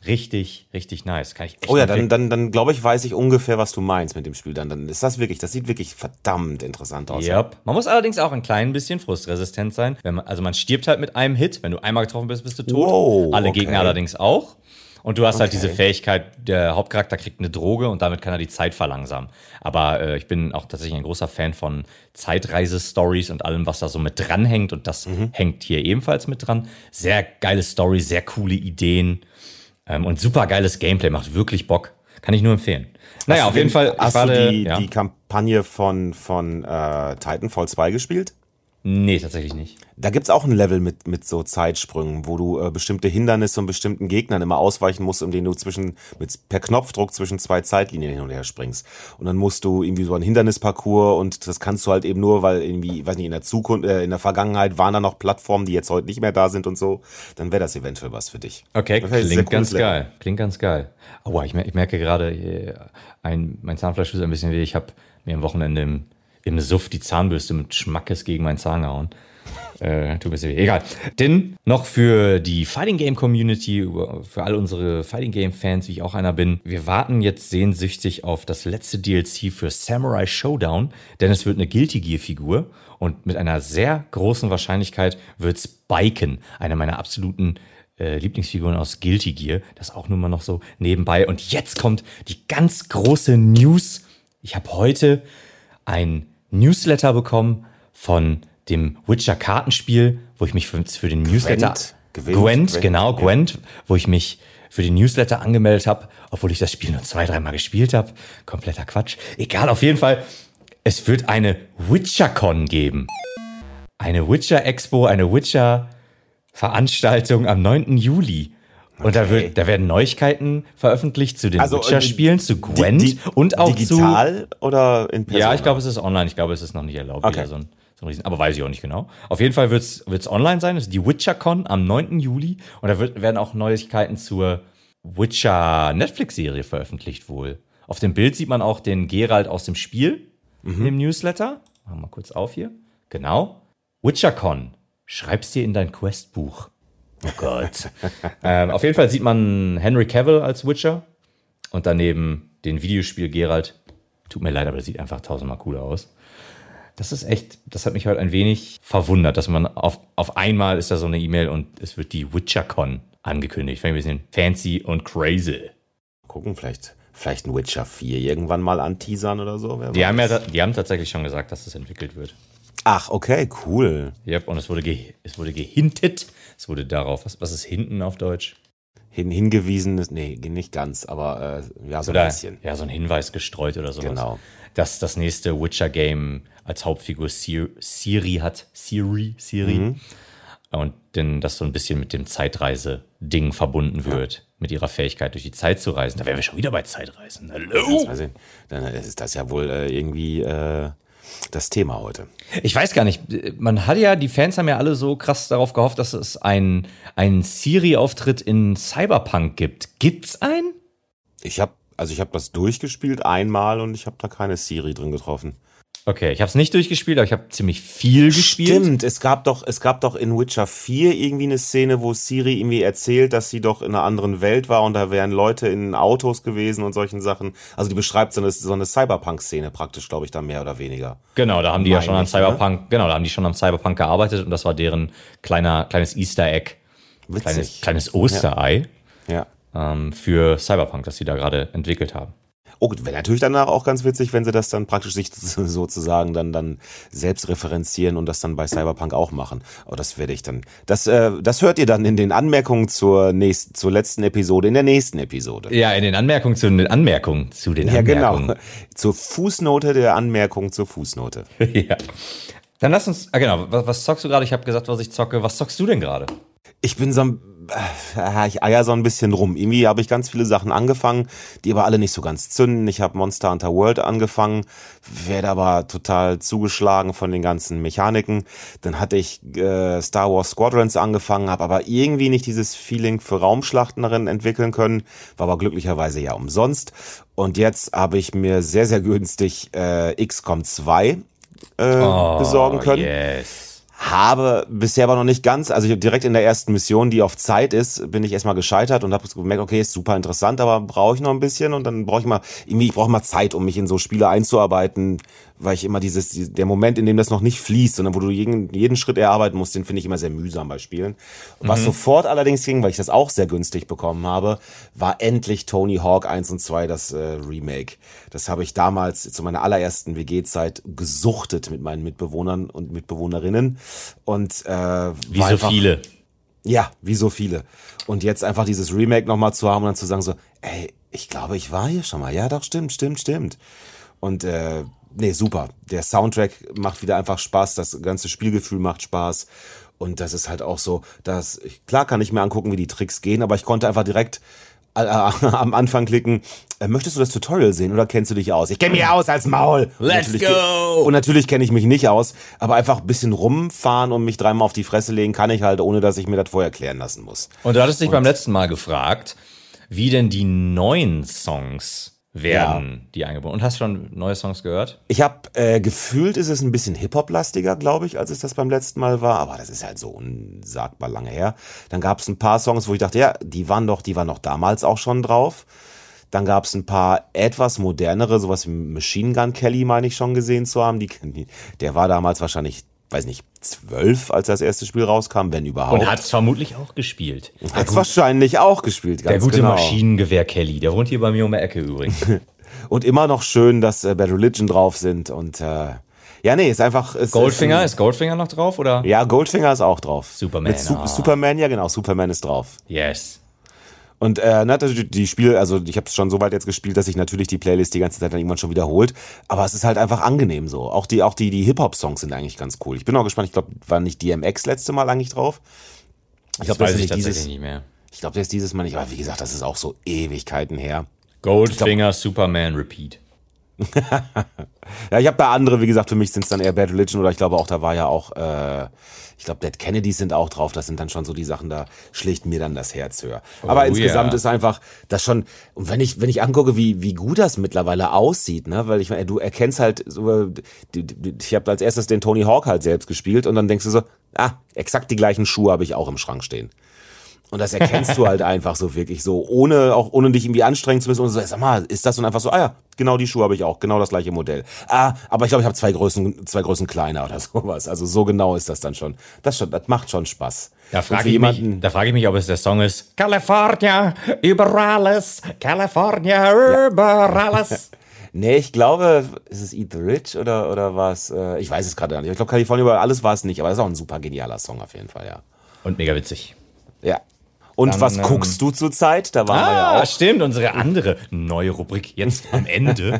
Richtig, richtig nice. Kann ich echt dann glaube ich, weiß ich ungefähr, was du meinst mit dem Spiel. Dann ist das wirklich, das sieht wirklich verdammt interessant aus. Yep. Man muss allerdings auch ein klein bisschen frustresistent sein. Man stirbt halt mit einem Hit. Wenn du einmal getroffen bist, bist du tot. Wow, alle Gegner allerdings auch. Und du hast halt diese Fähigkeit, der Hauptcharakter kriegt eine Droge und damit kann er die Zeit verlangsamen. Aber ich bin auch tatsächlich ein großer Fan von Zeitreise-Stories und allem, was da so mit dranhängt. Und das hängt hier ebenfalls mit dran. Sehr geile Story, sehr coole Ideen. Und super geiles Gameplay, macht wirklich Bock. Kann ich nur empfehlen. Naja, auf jeden Fall. Hast du die Kampagne von Titanfall 2 gespielt? Nee, tatsächlich nicht. Da gibt's auch ein Level mit so Zeitsprüngen, wo du bestimmte Hindernisse und bestimmten Gegnern immer ausweichen musst, indem du per Knopfdruck zwischen zwei Zeitlinien hin und her springst. Und dann musst du irgendwie so einen Hindernisparcours, und das kannst du halt eben nur, weil irgendwie, weiß nicht, in der Zukunft, in der Vergangenheit waren da noch Plattformen, die jetzt heute nicht mehr da sind und so, dann wäre das eventuell was für dich. Okay, klingt ganz geil. Klingt ganz geil. Aua, ich merke gerade, mein Zahnfleisch tut ein bisschen weh. Ich habe mir am Wochenende im Suff die Zahnbürste mit Schmackes gegen meinen Zahn gehauen. Tut mir weh. Egal. Denn noch für die Fighting Game Community, für all unsere Fighting Game Fans, wie ich auch einer bin, wir warten jetzt sehnsüchtig auf das letzte DLC für Samurai Showdown, denn es wird eine Guilty Gear Figur, und mit einer sehr großen Wahrscheinlichkeit wird's Biken, eine meiner absoluten Lieblingsfiguren aus Guilty Gear. Das auch nur mal noch so nebenbei. Und jetzt kommt die ganz große News. Ich habe heute ein Newsletter bekommen von dem Witcher-Kartenspiel, wo ich mich für den Newsletter... Gwent, wo ich mich für den Newsletter angemeldet habe, obwohl ich das Spiel nur 2-3 Mal gespielt habe. Kompletter Quatsch. Egal, auf jeden Fall, es wird eine WitcherCon geben. Eine Witcher-Expo, eine Witcher-Veranstaltung am 9. Juli. Okay. Und da werden Neuigkeiten veröffentlicht zu den Witcher-Spielen, zu Gwent und auch digital zu... oder in Person? Ja, ich glaube, es ist online. Ich glaube, es ist noch nicht erlaubt. Okay. Aber weiß ich auch nicht genau. Auf jeden Fall wird es online sein. Das ist die WitcherCon am 9. Juli. Und da werden auch Neuigkeiten zur Witcher-Netflix-Serie veröffentlicht wohl. Auf dem Bild sieht man auch den Geralt aus dem Spiel im Newsletter. Machen wir mal kurz auf hier. Genau. WitcherCon. Schreib's dir in dein Questbuch. Oh Gott. Auf jeden Fall sieht man Henry Cavill als Witcher. Und daneben den Videospiel Geralt. Tut mir leid, aber das sieht einfach 1000-mal cooler aus. Das ist echt, das hat mich heute ein wenig verwundert, dass man auf einmal ist da so eine E-Mail und es wird die WitcherCon angekündigt. Fand ich ein bisschen fancy und crazy. Gucken, vielleicht ein Witcher 4 irgendwann mal anteasern oder so. Die haben tatsächlich schon gesagt, dass das entwickelt wird. Ach, okay, cool. Yep, und es wurde gehintet. Es wurde darauf, was ist hinten auf Deutsch? Hingewiesen, nee, nicht ganz, aber ja, so ein bisschen. Ja, so ein Hinweis gestreut oder sowas. Genau. Dass das nächste Witcher-Game als Hauptfigur Ciri hat. Ciri. Mhm. Und denn das so ein bisschen mit dem Zeitreise-Ding verbunden wird. Ja. Mit ihrer Fähigkeit, durch die Zeit zu reisen. Da wären wir schon wieder bei Zeitreisen. Hallo? Dann ist das ja wohl irgendwie das Thema heute. Ich weiß gar nicht. Die Fans haben ja alle so krass darauf gehofft, dass es einen Ciri-Auftritt in Cyberpunk gibt. Gibt's einen? Ich habe das durchgespielt einmal und ich habe da keine Ciri drin getroffen. Okay, ich habe es nicht durchgespielt, aber ich habe ziemlich viel gespielt. Stimmt, es gab doch in Witcher 4 irgendwie eine Szene, wo Ciri irgendwie erzählt, dass sie doch in einer anderen Welt war und da wären Leute in Autos gewesen und solchen Sachen. Also die beschreibt so eine Cyberpunk-Szene praktisch, glaube ich, da mehr oder weniger. Genau, da haben die am Cyberpunk gearbeitet und das war deren kleines Easter Egg. Witzig. Kleines Osterei. Ja. Für Cyberpunk, das sie da gerade entwickelt haben. Oh, wäre natürlich danach auch ganz witzig, wenn sie das dann praktisch sich sozusagen dann selbst referenzieren und das dann bei Cyberpunk auch machen. Aber das werde ich dann. Das hört ihr dann in den Anmerkungen zur letzten Episode, in der nächsten Episode. Ja, in den Anmerkungen zu den Anmerkungen. Ja, genau. Zur Fußnote der Anmerkung zur Fußnote. Ja. Dann lass uns. Ah, genau. Was zockst du gerade? Ich habe gesagt, was ich zocke. Was zockst du denn gerade? Ich eier so ein bisschen rum. Irgendwie habe ich ganz viele Sachen angefangen, die aber alle nicht so ganz zünden. Ich habe Monster Hunter World angefangen, werde aber total zugeschlagen von den ganzen Mechaniken. Dann hatte ich Star Wars Squadrons angefangen, habe aber irgendwie nicht dieses Feeling für Raumschlachten darin entwickeln können, war aber glücklicherweise ja umsonst. Und jetzt habe ich mir sehr, sehr günstig XCOM 2 besorgen können. Yes. Habe bisher aber noch nicht ganz, also ich habe direkt in der ersten Mission, die auf Zeit ist, bin ich erstmal gescheitert und habe gemerkt, okay, ist super interessant, aber brauche ich noch ein bisschen und dann brauche ich mal Zeit, um mich in so Spiele einzuarbeiten, weil ich immer der Moment, in dem das noch nicht fließt, sondern wo du jeden Schritt erarbeiten musst, den finde ich immer sehr mühsam bei Spielen. Was sofort allerdings ging, weil ich das auch sehr günstig bekommen habe, war endlich Tony Hawk 1 und 2, das Remake. Das habe ich damals zu meiner allerersten WG-Zeit gesuchtet mit meinen Mitbewohnern und Mitbewohnerinnen. Und wie so viele. Ja, wie so viele. Und jetzt einfach dieses Remake nochmal zu haben und dann zu sagen so, ey, ich glaube, ich war hier schon mal. Ja, doch, stimmt. Und super. Der Soundtrack macht wieder einfach Spaß, das ganze Spielgefühl macht Spaß. Und das ist halt auch so, dass klar kann ich mir angucken, wie die Tricks gehen, aber ich konnte einfach direkt am Anfang klicken, möchtest du das Tutorial sehen oder kennst du dich aus? Ich kenne mich aus als Maul. Let's go! Und natürlich kenne ich mich nicht aus, aber einfach ein bisschen rumfahren und mich dreimal auf die Fresse legen kann ich halt, ohne dass ich mir das vorher klären lassen muss. Und du hattest dich beim letzten Mal gefragt, wie denn die neuen Songs werden, die eingebunden. Und hast schon neue Songs gehört? Ich habe gefühlt, ist es ein bisschen Hip-Hop-lastiger, glaube ich, als es das beim letzten Mal war. Aber das ist halt so unsagbar lange her. Dann gab es ein paar Songs, wo ich dachte, ja, die waren doch damals auch schon drauf. Dann gab es ein paar etwas modernere, sowas wie Machine Gun Kelly, meine ich schon gesehen zu haben. Der war damals wahrscheinlich, weiß nicht, 12, als das erste Spiel rauskam, wenn überhaupt. Und hat es vermutlich auch gespielt. Hat es wahrscheinlich auch gespielt, ganz genau. Der gute Maschinengewehr Kelly, der wohnt hier bei mir um die Ecke übrigens. Und immer noch schön, dass Bad Religion drauf sind und ist einfach... Ist Goldfinger noch drauf, oder? Ja, Goldfinger ist auch drauf. Superman. Mit Superman, ja genau, Superman ist drauf. Yes. Und die Spiele, also ich habe es schon so weit jetzt gespielt, dass sich natürlich die Playlist die ganze Zeit dann irgendwann schon wiederholt. Aber es ist halt einfach angenehm so. Auch die Hip-Hop-Songs sind eigentlich ganz cool. Ich bin auch gespannt. Ich glaube, war nicht DMX letzte Mal eigentlich drauf? Ich glaube, das weiß ich tatsächlich nicht mehr. Ich glaube, der ist dieses Mal nicht. Aber wie gesagt, das ist auch so Ewigkeiten her. Goldfinger, Superman, Repeat. Ja, ich habe da andere, wie gesagt, für mich sind es dann eher Bad Religion oder ich glaube auch, da war ja auch, Dead Kennedys sind auch drauf, das sind dann schon so die Sachen, da schlägt mir dann das Herz höher. Aber insgesamt ist einfach das schon, und wenn ich angucke, wie gut das mittlerweile aussieht, ne, weil ich meine, du erkennst halt, ich habe als erstes den Tony Hawk halt selbst gespielt und dann denkst du so, exakt die gleichen Schuhe habe ich auch im Schrank stehen. Und das erkennst du halt einfach so wirklich so, ohne dich irgendwie anstrengen zu müssen. Und so, sag mal, ist das? Und einfach so, genau die Schuhe habe ich auch, genau das gleiche Modell. Aber ich glaube, ich habe zwei Größen kleiner oder sowas. Also so genau ist das dann schon. Das macht schon Spaß. Da frage ich mich, ob es der Song ist. California, überall alles. California, überall alles. Nee, ich glaube, ist es Eat the Rich oder was? Ich weiß es gerade nicht. Ich glaube, California, überall alles war es nicht. Aber das ist auch ein super genialer Song auf jeden Fall, ja. Und mega witzig. Ja. Und dann, was guckst du zurzeit? Da waren wir ja auch. Stimmt, unsere andere neue Rubrik jetzt am Ende.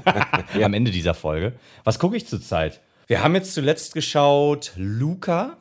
Am Ende dieser Folge. Was gucke ich zurzeit? Wir haben jetzt zuletzt geschaut Luca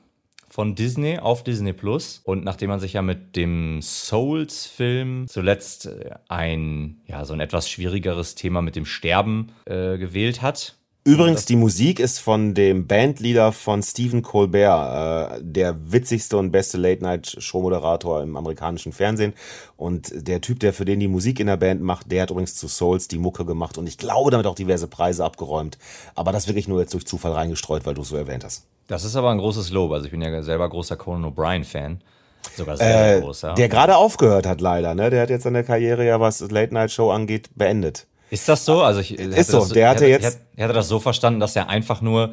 von Disney auf Disney Plus. Und nachdem man sich ja mit dem Souls-Film zuletzt so ein etwas schwierigeres Thema mit dem Sterben gewählt hat. Übrigens, die Musik ist von dem Bandleader von Stephen Colbert, der witzigste und beste Late-Night-Show-Moderator im amerikanischen Fernsehen. Und der Typ, der für den die Musik in der Band macht, der hat übrigens zu Souls die Mucke gemacht und ich glaube damit auch diverse Preise abgeräumt. Aber das wirklich nur jetzt durch Zufall reingestreut, weil du es so erwähnt hast. Das ist aber ein großes Lob. Also ich bin ja selber großer Conan O'Brien-Fan. Sogar sehr großer. Der gerade aufgehört hat leider, ne? Der hat jetzt seine Karriere ja, was Late-Night-Show angeht, beendet. Ist das so? Also ich hätte das so verstanden, dass er einfach nur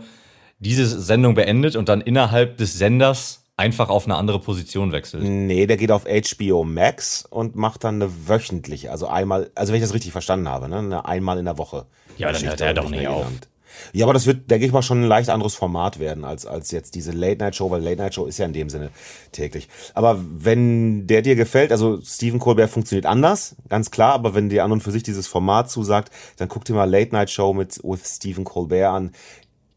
diese Sendung beendet und dann innerhalb des Senders einfach auf eine andere Position wechselt. Nee, der geht auf HBO Max und macht dann eine wöchentliche, also wenn ich das richtig verstanden habe, ne, eine einmal in der Woche. Ja, dann hört er doch nicht auf. Ja, aber das wird, denke ich mal, schon ein leicht anderes Format werden als jetzt diese Late-Night-Show, weil Late-Night-Show ist ja in dem Sinne täglich. Aber wenn der dir gefällt, also Stephen Colbert funktioniert anders, ganz klar, aber wenn dir an und für sich dieses Format zusagt, dann guck dir mal Late-Night-Show with Stephen Colbert an.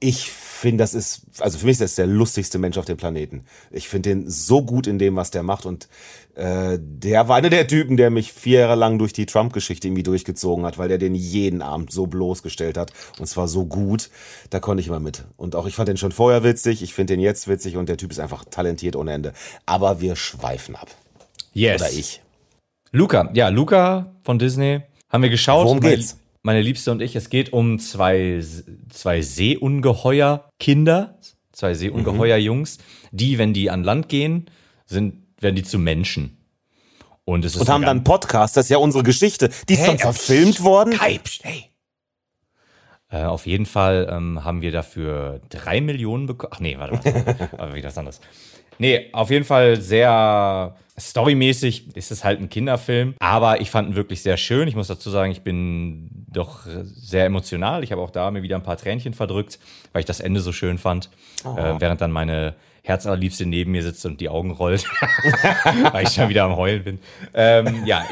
Ich finde, für mich ist das der lustigste Mensch auf dem Planeten. Ich finde den so gut in dem, was der macht und der war einer der Typen, der mich 4 Jahre lang durch die Trump-Geschichte irgendwie durchgezogen hat, weil der den jeden Abend so bloßgestellt hat und zwar so gut, da konnte ich immer mit. Und auch ich fand den schon vorher witzig, ich finde den jetzt witzig und der Typ ist einfach talentiert ohne Ende. Aber wir schweifen ab. Yes. Oder ich. Luca von Disney haben wir geschaut. Worum geht's? Meine Liebste und ich, es geht um zwei Seeungeheuer-Kinder, zwei Seeungeheuer-Jungs, die, wenn die an Land gehen, werden die zu Menschen. Und es ist haben dann einen Podcast, das ist ja unsere Geschichte. Die ist dann verfilmt worden. Auf jeden Fall haben wir dafür 3 Millionen bekommen. Ach nee, warte. Aber wieder was anderes. Nee, auf jeden Fall sehr storymäßig ist es halt ein Kinderfilm. Aber ich fand ihn wirklich sehr schön. Ich muss dazu sagen, ich bin doch sehr emotional. Ich habe auch da mir wieder ein paar Tränchen verdrückt, weil ich das Ende so schön fand. Oh. Während dann meine Herzallerliebste neben mir sitzt und die Augen rollt, weil ich schon wieder am Heulen bin.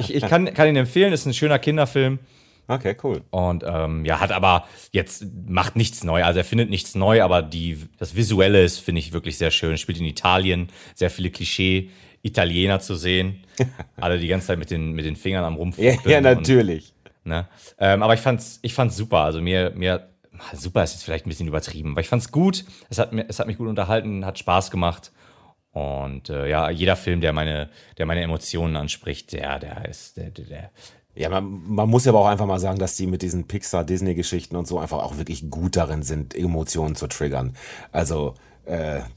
Ich kann ihn empfehlen. Ist ein schöner Kinderfilm. Okay, cool. Und ja, hat aber jetzt, macht nichts neu. Also er findet nichts neu, aber das Visuelle ist, finde ich, wirklich sehr schön. Spielt in Italien, sehr viele Klischee-Italiener zu sehen. Alle die ganze Zeit mit den Fingern am Rumfuchteln. Ja, natürlich. Und, ne? Aber ich fand's super. Also mir super ist jetzt vielleicht ein bisschen übertrieben, aber ich fand's gut. Es hat mich gut unterhalten, hat Spaß gemacht. Und ja, jeder Film, der meine Emotionen anspricht, der ist. Ja, man muss aber auch einfach mal sagen, dass die mit diesen Pixar-Disney-Geschichten und so einfach auch wirklich gut darin sind, Emotionen zu triggern. Also,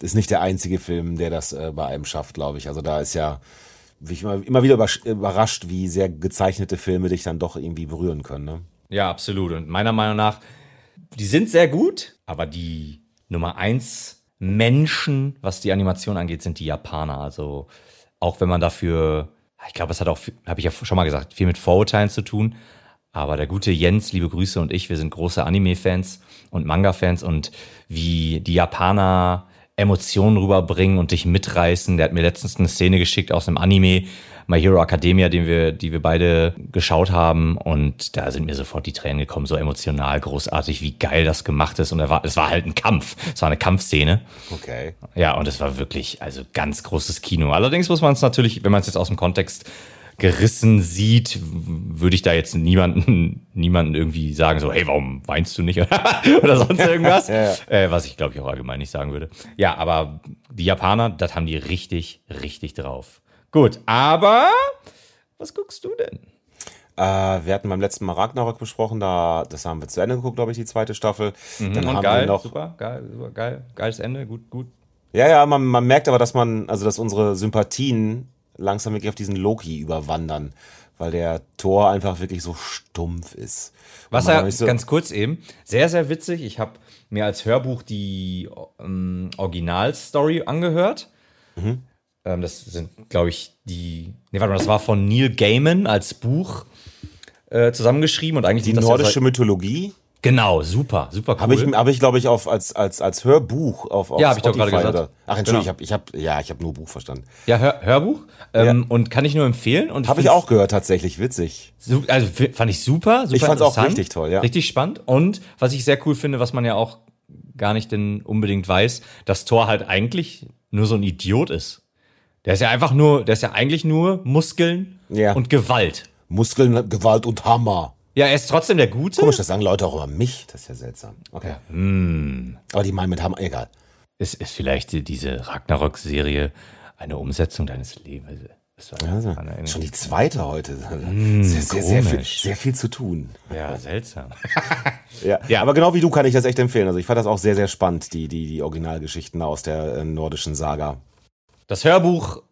ist nicht der einzige Film, der das bei einem schafft, glaube ich. Also da ist ja, bin ich immer wieder überrascht, wie sehr gezeichnete Filme dich dann doch irgendwie berühren können, ne? Ja, absolut. Und meiner Meinung nach, die sind sehr gut, aber die Nummer 1 Menschen, was die Animation angeht, sind die Japaner. Also, auch wenn man dafür... Ich glaube, es hat auch, habe ich ja schon mal gesagt, viel mit Vorurteilen zu tun. Aber der gute Jens, liebe Grüße, und ich, wir sind große Anime-Fans und Manga-Fans. Und wie die Japaner Emotionen rüberbringen und dich mitreißen. Der hat mir letztens eine Szene geschickt aus einem Anime, My Hero Academia, die wir beide geschaut haben. Und da sind mir sofort die Tränen gekommen, so emotional, großartig, wie geil das gemacht ist. Und es war halt ein Kampf. Es war eine Kampfszene. Okay. Ja, und es war wirklich, also ganz großes Kino. Allerdings muss man es natürlich, wenn man es jetzt aus dem Kontext gerissen sieht, würde ich da jetzt niemanden irgendwie sagen, so, hey, warum weinst du nicht? Oder sonst irgendwas. Ja. Was ich, glaube ich, auch allgemein nicht sagen würde. Ja, aber die Japaner, das haben die richtig, richtig drauf. Gut, aber was guckst du denn? Wir hatten beim letzten Mal Ragnarök besprochen, das haben wir zu Ende geguckt, glaube ich, die zweite Staffel. Mhm, dann und haben geil, wir noch super, geiles Ende, gut. Ja, man merkt aber, dass unsere Sympathien langsam wirklich auf diesen Loki überwandern, weil der Thor einfach wirklich so stumpf ist. Was er, so ganz kurz eben, sehr, sehr witzig, ich habe mir als Hörbuch die Originalstory angehört. Mhm. Das sind, glaube ich, das war von Neil Gaiman als Buch zusammengeschrieben und eigentlich die nordische Mythologie. Genau, super, super cool. Habe ich glaube ich, als Hörbuch auf ja, habe ich doch gerade gesagt. Ach, Entschuldigung, genau. Ich habe nur Buch verstanden. Ja, Hörbuch ja. Und kann ich nur empfehlen. Habe ich auch gehört, tatsächlich, witzig. Also fand ich super Ich fand es auch richtig toll, ja. Richtig spannend und was ich sehr cool finde, was man ja auch gar nicht denn unbedingt weiß, dass Thor halt eigentlich nur so ein Idiot ist. Der ist ja eigentlich nur Muskeln und Gewalt. Muskeln, Gewalt und Hammer. Ja, er ist trotzdem der Gute. Komisch, das sagen Leute auch über mich. Das ist ja seltsam. Okay. Ja. Aber die meinen mit Hammer, egal. Ist vielleicht diese Ragnarök-Serie eine Umsetzung deines Lebens? Also, schon die zweite heute. Sehr viel zu tun. Ja, seltsam. ja, aber genau wie du kann ich das echt empfehlen. Also ich fand das auch sehr, sehr spannend, die Originalgeschichten aus der nordischen Saga. Das Hörbuch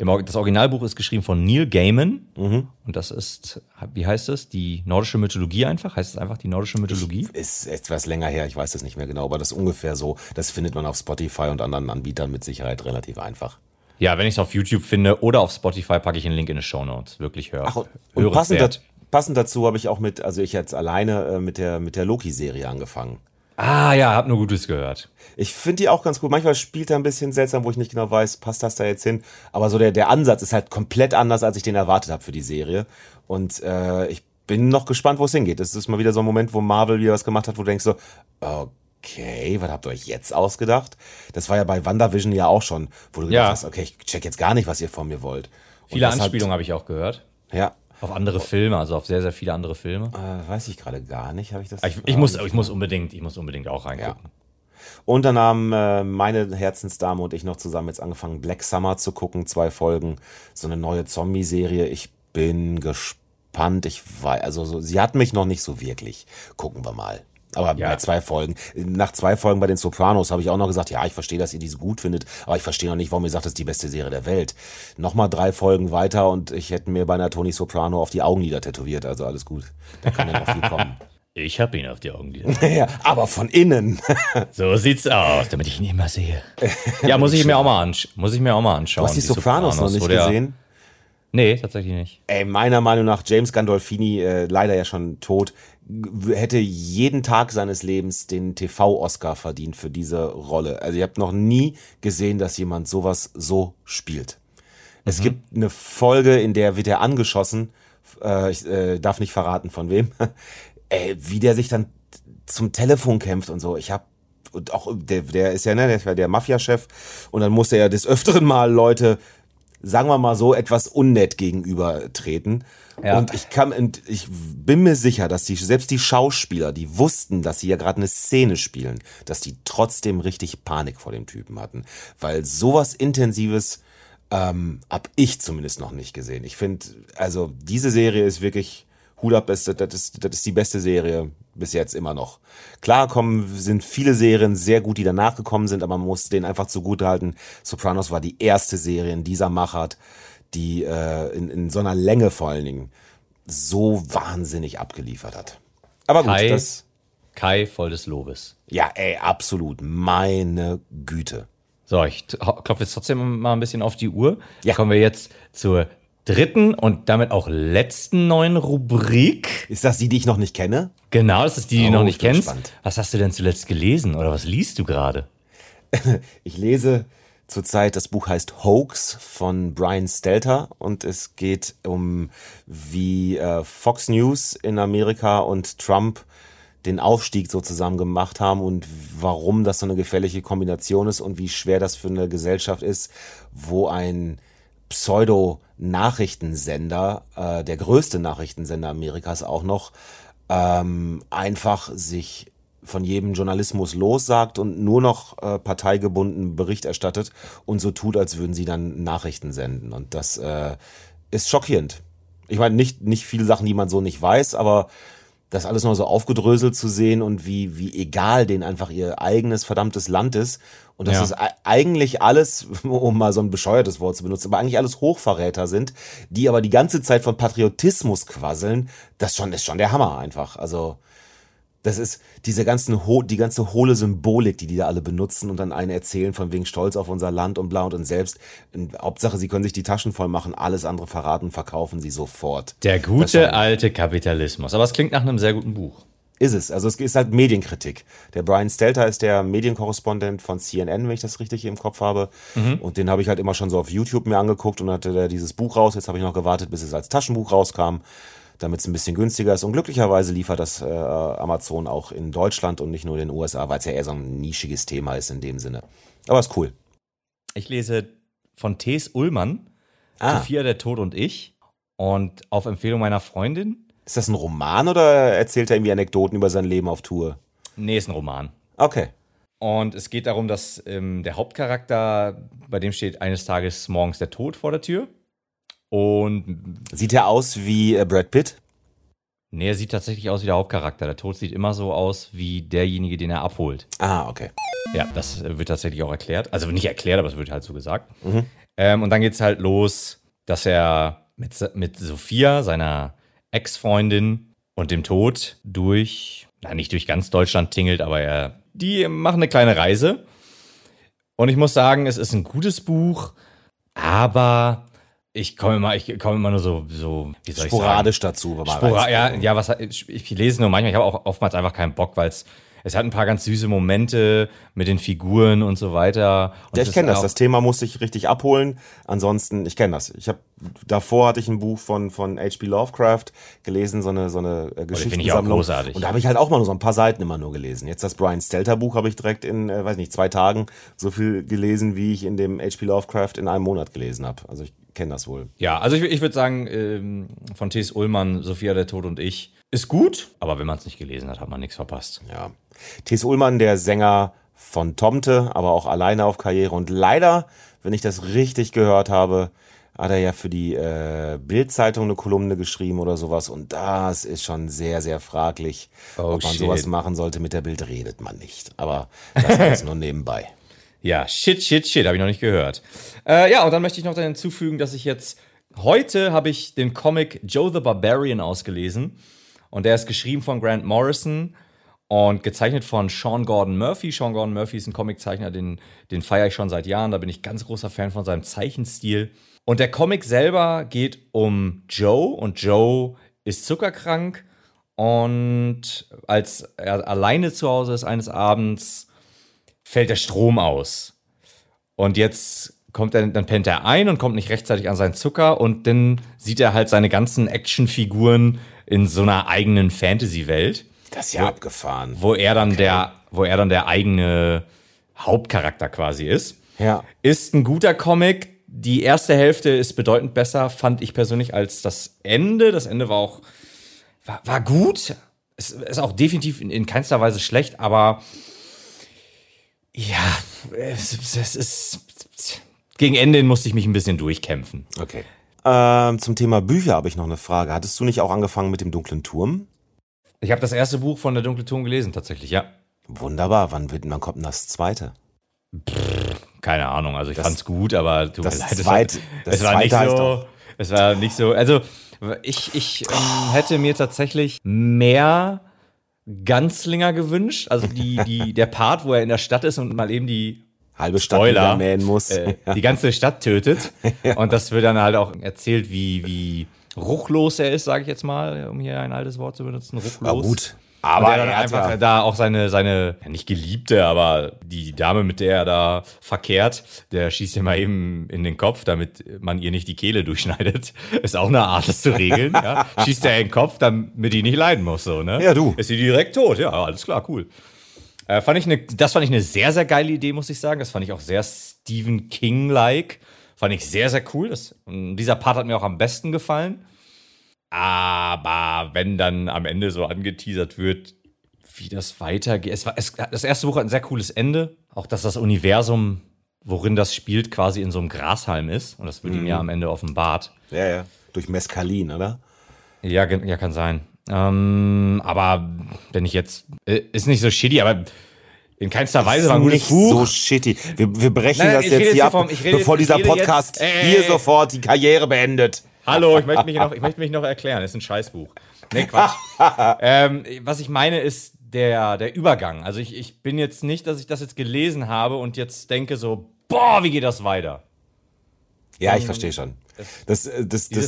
das Originalbuch ist geschrieben von Neil Gaiman. Mhm. Und das ist, wie heißt es? Die nordische Mythologie einfach? Heißt es einfach die nordische Mythologie? Ist etwas länger her, ich weiß das nicht mehr genau, aber das ist ungefähr so. Das findet man auf Spotify und anderen Anbietern mit Sicherheit relativ einfach. Ja, wenn ich es auf YouTube finde oder auf Spotify, packe ich einen Link in die Shownotes. Wirklich hören. Ach, und passend dazu habe ich auch mit der Loki-Serie angefangen. Ah ja, hab nur Gutes gehört. Ich finde die auch ganz gut. Manchmal spielt er ein bisschen seltsam, wo ich nicht genau weiß, passt das da jetzt hin? Aber so der Ansatz ist halt komplett anders, als ich den erwartet habe für die Serie. Und ich bin noch gespannt, wo es hingeht. Das ist mal wieder so ein Moment, wo Marvel wieder was gemacht hat, wo du denkst so, okay, was habt ihr euch jetzt ausgedacht? Das war ja bei WandaVision ja auch schon, wo du gedacht hast, okay, ich check jetzt gar nicht, was ihr von mir wollt. Und viele Anspielungen habe ich auch gehört. Ja. Auf andere Filme, also auf sehr, sehr viele andere Filme. Weiß ich gerade gar nicht, habe ich das? Ich muss unbedingt auch reingucken. Ja. Und dann haben meine Herzensdame und ich noch zusammen jetzt angefangen, Black Summer zu gucken, 2 Folgen, so eine neue Zombie-Serie. Ich bin gespannt. Ich weiß, also sie hat mich noch nicht so wirklich. Gucken wir mal. Aber bei 2 Folgen. Nach 2 Folgen bei den Sopranos habe ich auch noch gesagt, ja, ich verstehe, dass ihr diese gut findet, aber ich verstehe noch nicht, warum ihr sagt, das ist die beste Serie der Welt. Nochmal 3 Folgen weiter und ich hätte mir bei einer Tony Soprano auf die Augenlider tätowiert, also alles gut. Da kann ja noch viel kommen. Ich habe ihn auf die Augenlider. Ja, aber von innen. So sieht's aus, damit ich ihn immer sehe. Ja, muss ich mir auch mal anschauen. Du hast die Sopranos noch nicht gesehen? Nee, tatsächlich nicht. Ey, meiner Meinung nach, James Gandolfini, leider ja schon tot, hätte jeden Tag seines Lebens den TV-Oscar verdient für diese Rolle. Also ich habe noch nie gesehen, dass jemand sowas so spielt. Es gibt eine Folge, in der wird er angeschossen ich darf nicht verraten von wem, wie der sich dann zum Telefon kämpft und so. Und auch der ist ja, ne, der war der Mafia-Chef und dann musste er des Öfteren mal Leute, sagen wir mal so, etwas unnett gegenüber treten. Ja. Und ich bin mir sicher, dass selbst die Schauspieler, die wussten, dass sie ja gerade eine Szene spielen, dass die trotzdem richtig Panik vor dem Typen hatten. Weil sowas Intensives hab ich zumindest noch nicht gesehen. Ich finde, also diese Serie ist wirklich Hut ab, das ist die beste Serie bis jetzt immer noch. Klar sind viele Serien sehr gut, die danach gekommen sind, aber man muss denen einfach zugutehalten. Sopranos war die erste Serie in dieser Machart, die in so einer Länge vor allen Dingen so wahnsinnig abgeliefert hat. Aber gut, Kai voll des Lobes. Ja, ey, absolut. Meine Güte. So, ich klopfe jetzt trotzdem mal ein bisschen auf die Uhr. Ja. Kommen wir jetzt zur dritten und damit auch letzten neuen Rubrik. Ist das die ich noch nicht kenne? Genau, das ist die du noch nicht kennst. Spannend. Was hast du denn zuletzt gelesen oder was liest du gerade? Ich lese zurzeit, das Buch heißt Hoax von Brian Stelter und es geht um, wie Fox News in Amerika und Trump den Aufstieg so zusammen gemacht haben und warum das so eine gefährliche Kombination ist und wie schwer das für eine Gesellschaft ist, wo ein Pseudo-Nachrichtensender, der größte Nachrichtensender Amerikas auch noch, einfach sich von jedem Journalismus lossagt und nur noch parteigebunden Bericht erstattet und so tut, als würden sie dann Nachrichten senden. Und das ist schockierend. Ich meine, nicht viele Sachen, die man so nicht weiß, aber das alles noch so aufgedröselt zu sehen und wie egal denen einfach ihr eigenes verdammtes Land ist. Und das ist eigentlich alles, um mal so ein bescheuertes Wort zu benutzen, aber eigentlich alles Hochverräter sind, die aber die ganze Zeit von Patriotismus quasseln. Das ist schon der Hammer einfach. Also das ist die ganze hohle Symbolik, die da alle benutzen und dann einen erzählen von wegen Stolz auf unser Land und bla und selbst. Hauptsache, sie können sich die Taschen voll machen, alles andere verraten, verkaufen sie sofort. Der gute alte Kapitalismus. Aber es klingt nach einem sehr guten Buch. Ist es. Also es ist halt Medienkritik. Der Brian Stelter ist der Medienkorrespondent von CNN, wenn ich das richtig im Kopf habe. Mhm. Und den habe ich halt immer schon so auf YouTube mir angeguckt und hatte da dieses Buch raus. Jetzt habe ich noch gewartet, bis es als Taschenbuch rauskam, damit es ein bisschen günstiger ist. Und glücklicherweise liefert das Amazon auch in Deutschland und nicht nur in den USA, weil es ja eher so ein nischiges Thema ist in dem Sinne. Aber ist cool. Ich lese von Thes Ullmann, Sophia, der Tod und ich. Und auf Empfehlung meiner Freundin. Ist das ein Roman oder erzählt er irgendwie Anekdoten über sein Leben auf Tour? Nee, ist ein Roman. Okay. Und es geht darum, dass der Hauptcharakter, bei dem steht eines Tages morgens der Tod vor der Tür. Und sieht er aus wie Brad Pitt? Nee, er sieht tatsächlich aus wie der Hauptcharakter. Der Tod sieht immer so aus wie derjenige, den er abholt. Ah, okay. Ja, das wird tatsächlich auch erklärt. Also nicht erklärt, aber es wird halt so gesagt. Mhm. Und dann geht es halt los, dass er mit Sophia, seiner Ex-Freundin und dem Tod nicht durch ganz Deutschland tingelt, aber die machen eine kleine Reise. Und ich muss sagen, es ist ein gutes Buch, aber ich komme immer nur so wie soll ich sporadisch sagen? Dazu. Ich lese nur manchmal, ich habe auch oftmals einfach keinen Bock, weil es hat ein paar ganz süße Momente mit den Figuren und so weiter. Und ja, ich kenne das. Das Thema musste ich richtig abholen. Ansonsten, ich kenne das. Davor hatte ich ein Buch von H.P. Lovecraft gelesen, so eine Geschichtensammlung. Finde ich auch großartig. Und da habe ich halt auch mal nur so ein paar Seiten immer nur gelesen. Jetzt das Brian Stelter Buch habe ich direkt in, 2 Tagen so viel gelesen, wie ich in dem H.P. Lovecraft in einem Monat gelesen habe. Also ich kenne das wohl. Ja, also ich würde sagen, von Thes Ullmann, Sophia, der Tod und ich, ist gut, aber wenn man es nicht gelesen hat, hat man nichts verpasst. Ja. Thes Ullmann, der Sänger von Tomte, aber auch alleine auf Karriere. Und leider, wenn ich das richtig gehört habe, hat er ja für die Bild-Zeitung eine Kolumne geschrieben oder sowas. Und das ist schon sehr, sehr fraglich, ob man sowas machen sollte. Mit der Bild redet man nicht. Aber das ist nur nebenbei. Ja, shit, habe ich noch nicht gehört. Und dann möchte ich noch hinzufügen, dass ich heute habe ich den Comic Joe the Barbarian ausgelesen. Und der ist geschrieben von Grant Morrison und gezeichnet von Sean Gordon Murphy. Sean Gordon Murphy ist ein Comiczeichner, den feiere ich schon seit Jahren. Da bin ich ganz großer Fan von seinem Zeichenstil. Und der Comic selber geht um Joe. Und Joe ist zuckerkrank. Und als er alleine zu Hause ist eines Abends, fällt der Strom aus. Und jetzt kommt er, dann pennt er ein und kommt nicht rechtzeitig an seinen Zucker und dann sieht er halt seine ganzen Actionfiguren in so einer eigenen Fantasy-Welt. Das ist ja abgefahren. Wo er dann der eigene Hauptcharakter quasi ist. Ja. Ist ein guter Comic. Die erste Hälfte ist bedeutend besser, fand ich persönlich, als das Ende. Das Ende war auch war gut. Es ist auch definitiv in keinster Weise schlecht, aber ja, es ist. Gegen Ende musste ich mich ein bisschen durchkämpfen. Okay. Zum Thema Bücher habe ich noch eine Frage. Hattest du nicht auch angefangen mit dem Dunklen Turm? Ich habe das erste Buch von der Dunklen Turm gelesen, tatsächlich, ja. Wunderbar. Wann kommt denn das zweite? Keine Ahnung. Also ich fand's gut, aber tut mir leid. Es war nicht so. Also ich hätte mir tatsächlich mehr Ganzlinger gewünscht. Also der Part, wo er in der Stadt ist und mal eben die halbe Stadt Spoiler, mähen muss. Die ganze Stadt tötet. Ja. Und das wird dann halt auch erzählt, wie ruchlos er ist, sage ich jetzt mal, um hier ein altes Wort zu benutzen. Ruchlos. Ja, gut. Aber er dann einfach da auch seine ja nicht Geliebte, aber die Dame, mit der er da verkehrt, der schießt ja mal eben in den Kopf, damit man ihr nicht die Kehle durchschneidet. Ist auch eine Art, das zu regeln. Ja? Schießt er in den Kopf, damit die nicht leiden muss. So, ne? Ja, du. Ist sie direkt tot. Ja, alles klar, cool. Das fand ich eine sehr, sehr geile Idee, muss ich sagen. Das fand ich auch sehr Stephen King-like. Fand ich sehr, sehr cool. Dieser Part hat mir auch am besten gefallen. Aber wenn dann am Ende so angeteasert wird, wie das weitergeht. Das erste Buch hat ein sehr cooles Ende. Auch, dass das Universum, worin das spielt, quasi in so einem Grashalm ist. Und das wird ihm ja am Ende offenbart. Ja, ja. Durch Mescalin, oder? Ja, kann sein. Aber wenn ich jetzt... ist nicht so shitty, aber... In keinster Weise war ein gutes Buch. So shitty. Wir brechen das jetzt hier ab, bevor dieser Podcast hier sofort die Karriere beendet. Hallo, ich möchte mich noch erklären. Das ist ein Scheißbuch. Nee, Quatsch. Was ich meine, ist der Übergang. Also ich bin jetzt nicht, dass ich das jetzt gelesen habe und jetzt denke so, boah, wie geht das weiter? Ja, ich verstehe schon. Das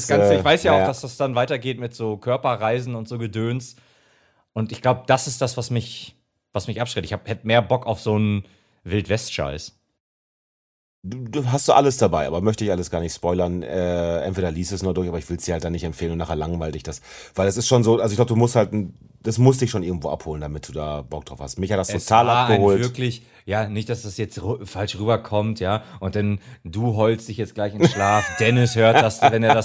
Ganze, ich weiß ja auch, dass das dann weitergeht mit so Körperreisen und so Gedöns. Und ich glaube, das ist das, was mich abschreckt. Ich hätte mehr Bock auf so einen Wildwest-Scheiß. Du hast so alles dabei, aber möchte ich alles gar nicht spoilern. Entweder liest es nur durch, aber ich will es dir halt dann nicht empfehlen und nachher langweilt dich das. Weil es ist schon so, also ich glaube, du musst halt, das musst dich schon irgendwo abholen, damit du da Bock drauf hast. Mich hat das total abgeholt. Wirklich, ja, nicht, dass das jetzt falsch rüberkommt, ja. Und dann, du heulst dich jetzt gleich in den Schlaf. Dennis hört das, wenn er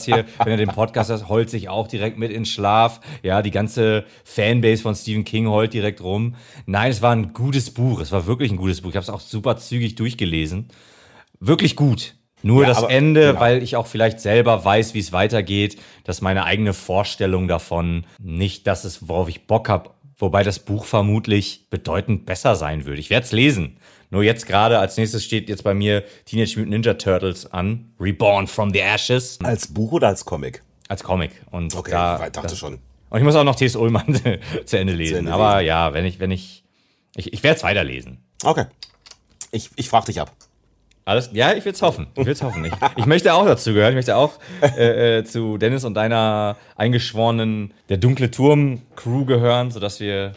den Podcast hört, heult sich auch direkt mit in den Schlaf. Ja, die ganze Fanbase von Stephen King heult direkt rum. Nein, es war ein gutes Buch. Es war wirklich ein gutes Buch. Ich habe es auch super zügig durchgelesen. Wirklich gut. Nur ja, das Ende, genau. Weil ich auch vielleicht selber weiß, wie es weitergeht, dass meine eigene Vorstellung davon nicht das ist, worauf ich Bock habe. Wobei das Buch vermutlich bedeutend besser sein würde. Ich werde es lesen. Nur jetzt gerade, als nächstes steht jetzt bei mir Teenage Mutant Ninja Turtles an. Reborn from the Ashes. Als Buch oder als Comic? Als Comic. Und okay, ich dachte schon. Und ich muss auch noch T.S. Ullmann zu Ende lesen. Aber ja, ich werde es weiterlesen. Okay. Ich frage dich ab. Alles, ja, ich will's hoffen. Ich möchte auch dazu gehören. Ich möchte auch zu Dennis und deiner eingeschworenen der Dunkle Turm-Crew gehören, sodass wir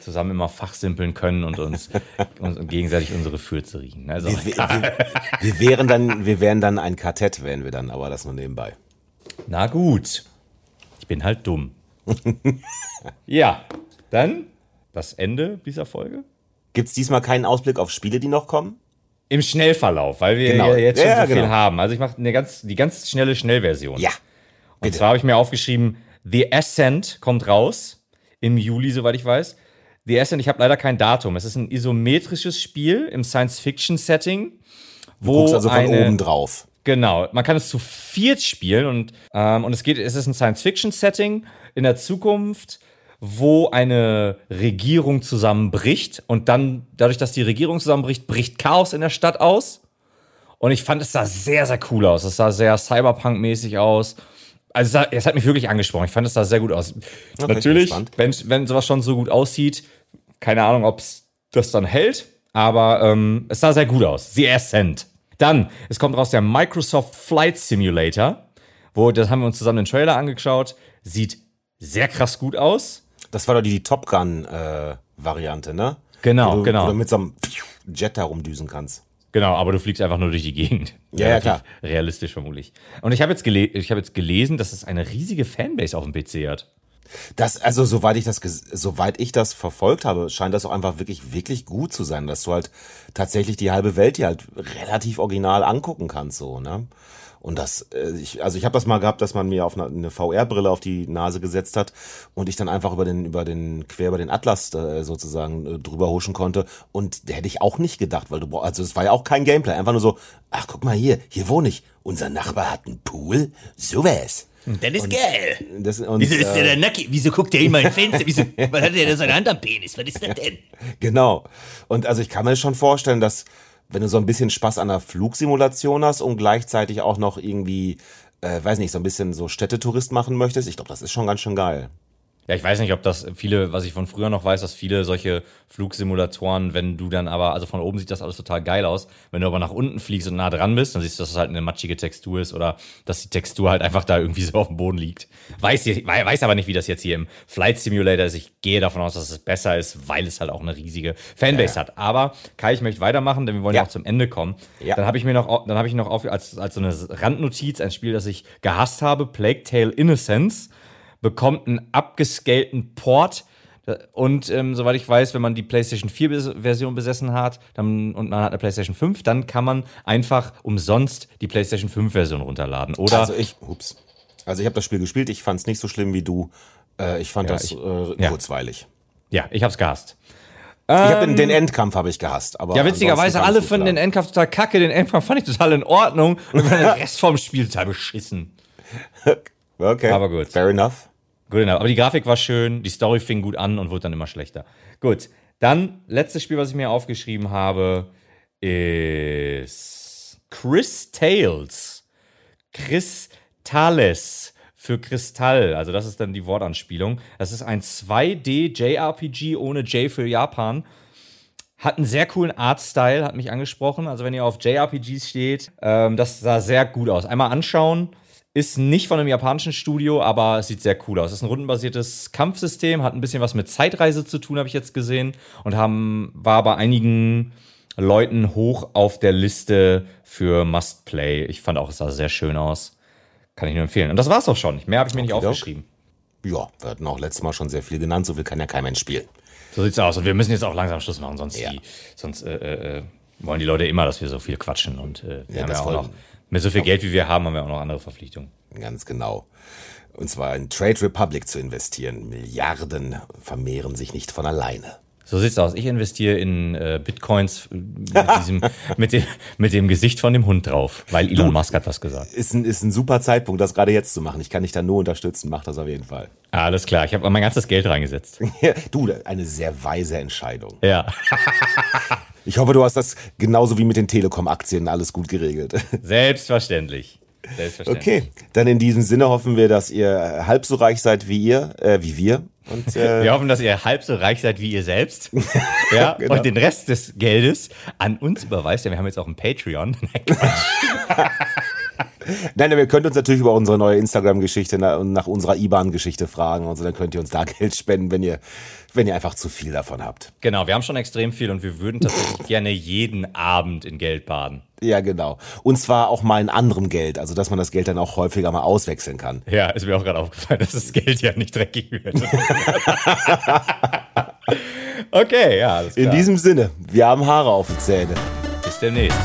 zusammen immer fachsimpeln können und uns gegenseitig unsere Fürze riechen. Also, wir wären dann ein Quartett, wären wir dann, aber das nur nebenbei. Na gut. Ich bin halt dumm. Ja, dann das Ende dieser Folge. Gibt's diesmal keinen Ausblick auf Spiele, die noch kommen? Im Schnellverlauf, weil wir jetzt schon so viel haben. Also ich mache die ganz schnelle Schnellversion. Ja. Bitte. Und zwar habe ich mir aufgeschrieben, The Ascent kommt raus. Im Juli, soweit ich weiß. The Ascent, ich habe leider kein Datum. Es ist ein isometrisches Spiel im Science-Fiction-Setting. Du guckst also von oben drauf. Genau. Man kann es zu viert spielen. Und es ist ein Science-Fiction-Setting in der Zukunft, wo eine Regierung zusammenbricht und dann, dadurch, dass die Regierung zusammenbricht, bricht Chaos in der Stadt aus. Und ich fand, es sah sehr, sehr cool aus. Es sah sehr Cyberpunk-mäßig aus. Also es hat mich wirklich angesprochen. Ich fand, es sah sehr gut aus. Okay, natürlich, wenn sowas schon so gut aussieht, keine Ahnung, ob es das dann hält, aber es sah sehr gut aus. The Ascent. Dann, es kommt raus der Microsoft Flight Simulator, das haben wir uns zusammen den Trailer angeschaut, sieht sehr krass gut aus. Das war doch die Top Gun-Variante, ne? Genau, wo du mit so einem Jet herumdüsen kannst. Genau, aber du fliegst einfach nur durch die Gegend. Ja, ja, klar. Realistisch vermutlich. Und ich habe jetzt, gelesen, dass es eine riesige Fanbase auf dem PC hat. Das, also soweit ich das verfolgt habe, scheint das auch einfach wirklich gut zu sein, dass du halt tatsächlich die halbe Welt dir halt relativ original angucken kannst, so, ne? Und das, ich habe das mal gehabt, dass man mir auf eine VR-Brille auf die Nase gesetzt hat und ich dann einfach über den Atlas sozusagen drüber huschen konnte. Und hätte ich auch nicht gedacht, weil es war ja auch kein Gameplay, einfach nur so, ach guck mal hier wohne ich, unser Nachbar hat einen Pool, so wär's. Das ist geil. Wieso ist der da nackig? Wieso guckt der immer in Fenster? Was hat der da seine Hand am Penis? Was ist das denn? Genau. Und also ich kann mir schon vorstellen, dass wenn du so ein bisschen Spaß an der Flugsimulation hast und gleichzeitig auch noch irgendwie, weiß nicht, so ein bisschen so Städtetourist machen möchtest, ich glaube, das ist schon ganz schön geil. Ja, ich weiß nicht, ob das viele, was ich von früher noch weiß, dass viele solche Flugsimulatoren, wenn du dann aber, also von oben sieht das alles total geil aus, wenn du aber nach unten fliegst und nah dran bist, dann siehst du, dass es halt eine matschige Textur ist oder dass die Textur halt einfach da irgendwie so auf dem Boden liegt. Weiß aber nicht, wie das jetzt hier im Flight Simulator ist. Ich gehe davon aus, dass es besser ist, weil es halt auch eine riesige Fanbase hat. Aber Kai, ich möchte weitermachen, denn wir wollen ja auch zum Ende kommen. Ja. Dann habe ich mir noch, als so eine Randnotiz ein Spiel, das ich gehasst habe, Plague Tale Innocence, bekommt einen abgescalten Port und soweit ich weiß, wenn man die PlayStation 4-Version besessen hat und man hat eine PlayStation 5, dann kann man einfach umsonst die PlayStation 5-Version runterladen. Oder ich habe das Spiel gespielt, ich fand es nicht so schlimm wie du. Ich fand das kurzweilig. Ja, ich habe es gehasst. Ich habe den Endkampf gehasst. Aber ja, witzigerweise, alle finden den Endkampf total kacke, den Endkampf fand ich total in Ordnung und den Rest vom Spiel total beschissen. Okay, aber gut. Fair enough. Gut, aber die Grafik war schön, die Story fing gut an und wurde dann immer schlechter. Gut, dann letztes Spiel, was ich mir aufgeschrieben habe, ist Crystales für Kristall. Also das ist dann die Wortanspielung. Das ist ein 2D-JRPG ohne J für Japan. Hat einen sehr coolen Artstyle, hat mich angesprochen. Also wenn ihr auf JRPGs steht, das sah sehr gut aus. Einmal anschauen. Ist nicht von einem japanischen Studio, aber es sieht sehr cool aus. Es ist ein rundenbasiertes Kampfsystem, hat ein bisschen was mit Zeitreise zu tun, habe ich jetzt gesehen. Und war bei einigen Leuten hoch auf der Liste für Must-Play. Ich fand auch, es sah sehr schön aus. Kann ich nur empfehlen. Und das war's auch schon. Mehr habe ich mir nicht aufgeschrieben. Ja, wir hatten auch letztes Mal schon sehr viel genannt. So viel kann ja kein Mensch spielen. So sieht's aus. Und wir müssen jetzt auch langsam Schluss machen, sonst wollen die Leute immer, dass wir so viel quatschen. Und wir haben ja auch noch... Mit so viel Geld, wie wir haben wir auch noch andere Verpflichtungen. Ganz genau. Und zwar in Trade Republic zu investieren. Milliarden vermehren sich nicht von alleine. So sieht's aus. Ich investiere in Bitcoins mit dem Gesicht von dem Hund drauf, weil Elon Musk hat was gesagt. Ist ein super Zeitpunkt, das gerade jetzt zu machen. Ich kann dich da nur unterstützen. Mach das auf jeden Fall. Alles klar. Ich habe mein ganzes Geld reingesetzt. Du, eine sehr weise Entscheidung. Ja. Ich hoffe, du hast das genauso wie mit den Telekom-Aktien alles gut geregelt. Selbstverständlich. Okay, dann in diesem Sinne hoffen wir, dass ihr halb so reich seid wie wir. Und, wir hoffen, dass ihr halb so reich seid wie ihr selbst. Ja, genau. Und den Rest des Geldes an uns überweist. Ja, wir haben jetzt auch ein Patreon. Nein, aber ihr könnt uns natürlich über unsere neue Instagram-Geschichte und nach unserer IBAN-Geschichte fragen. Also dann könnt ihr uns da Geld spenden, wenn ihr einfach zu viel davon habt. Genau, wir haben schon extrem viel und wir würden tatsächlich gerne jeden Abend in Geld baden. Ja, genau. Und zwar auch mal in anderem Geld, also dass man das Geld dann auch häufiger mal auswechseln kann. Ja, ist mir auch gerade aufgefallen, dass das Geld ja nicht dreckig wird. Okay, ja, alles klar. In diesem Sinne, wir haben Haare auf den Zähnen. Bis demnächst.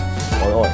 Oi, oi.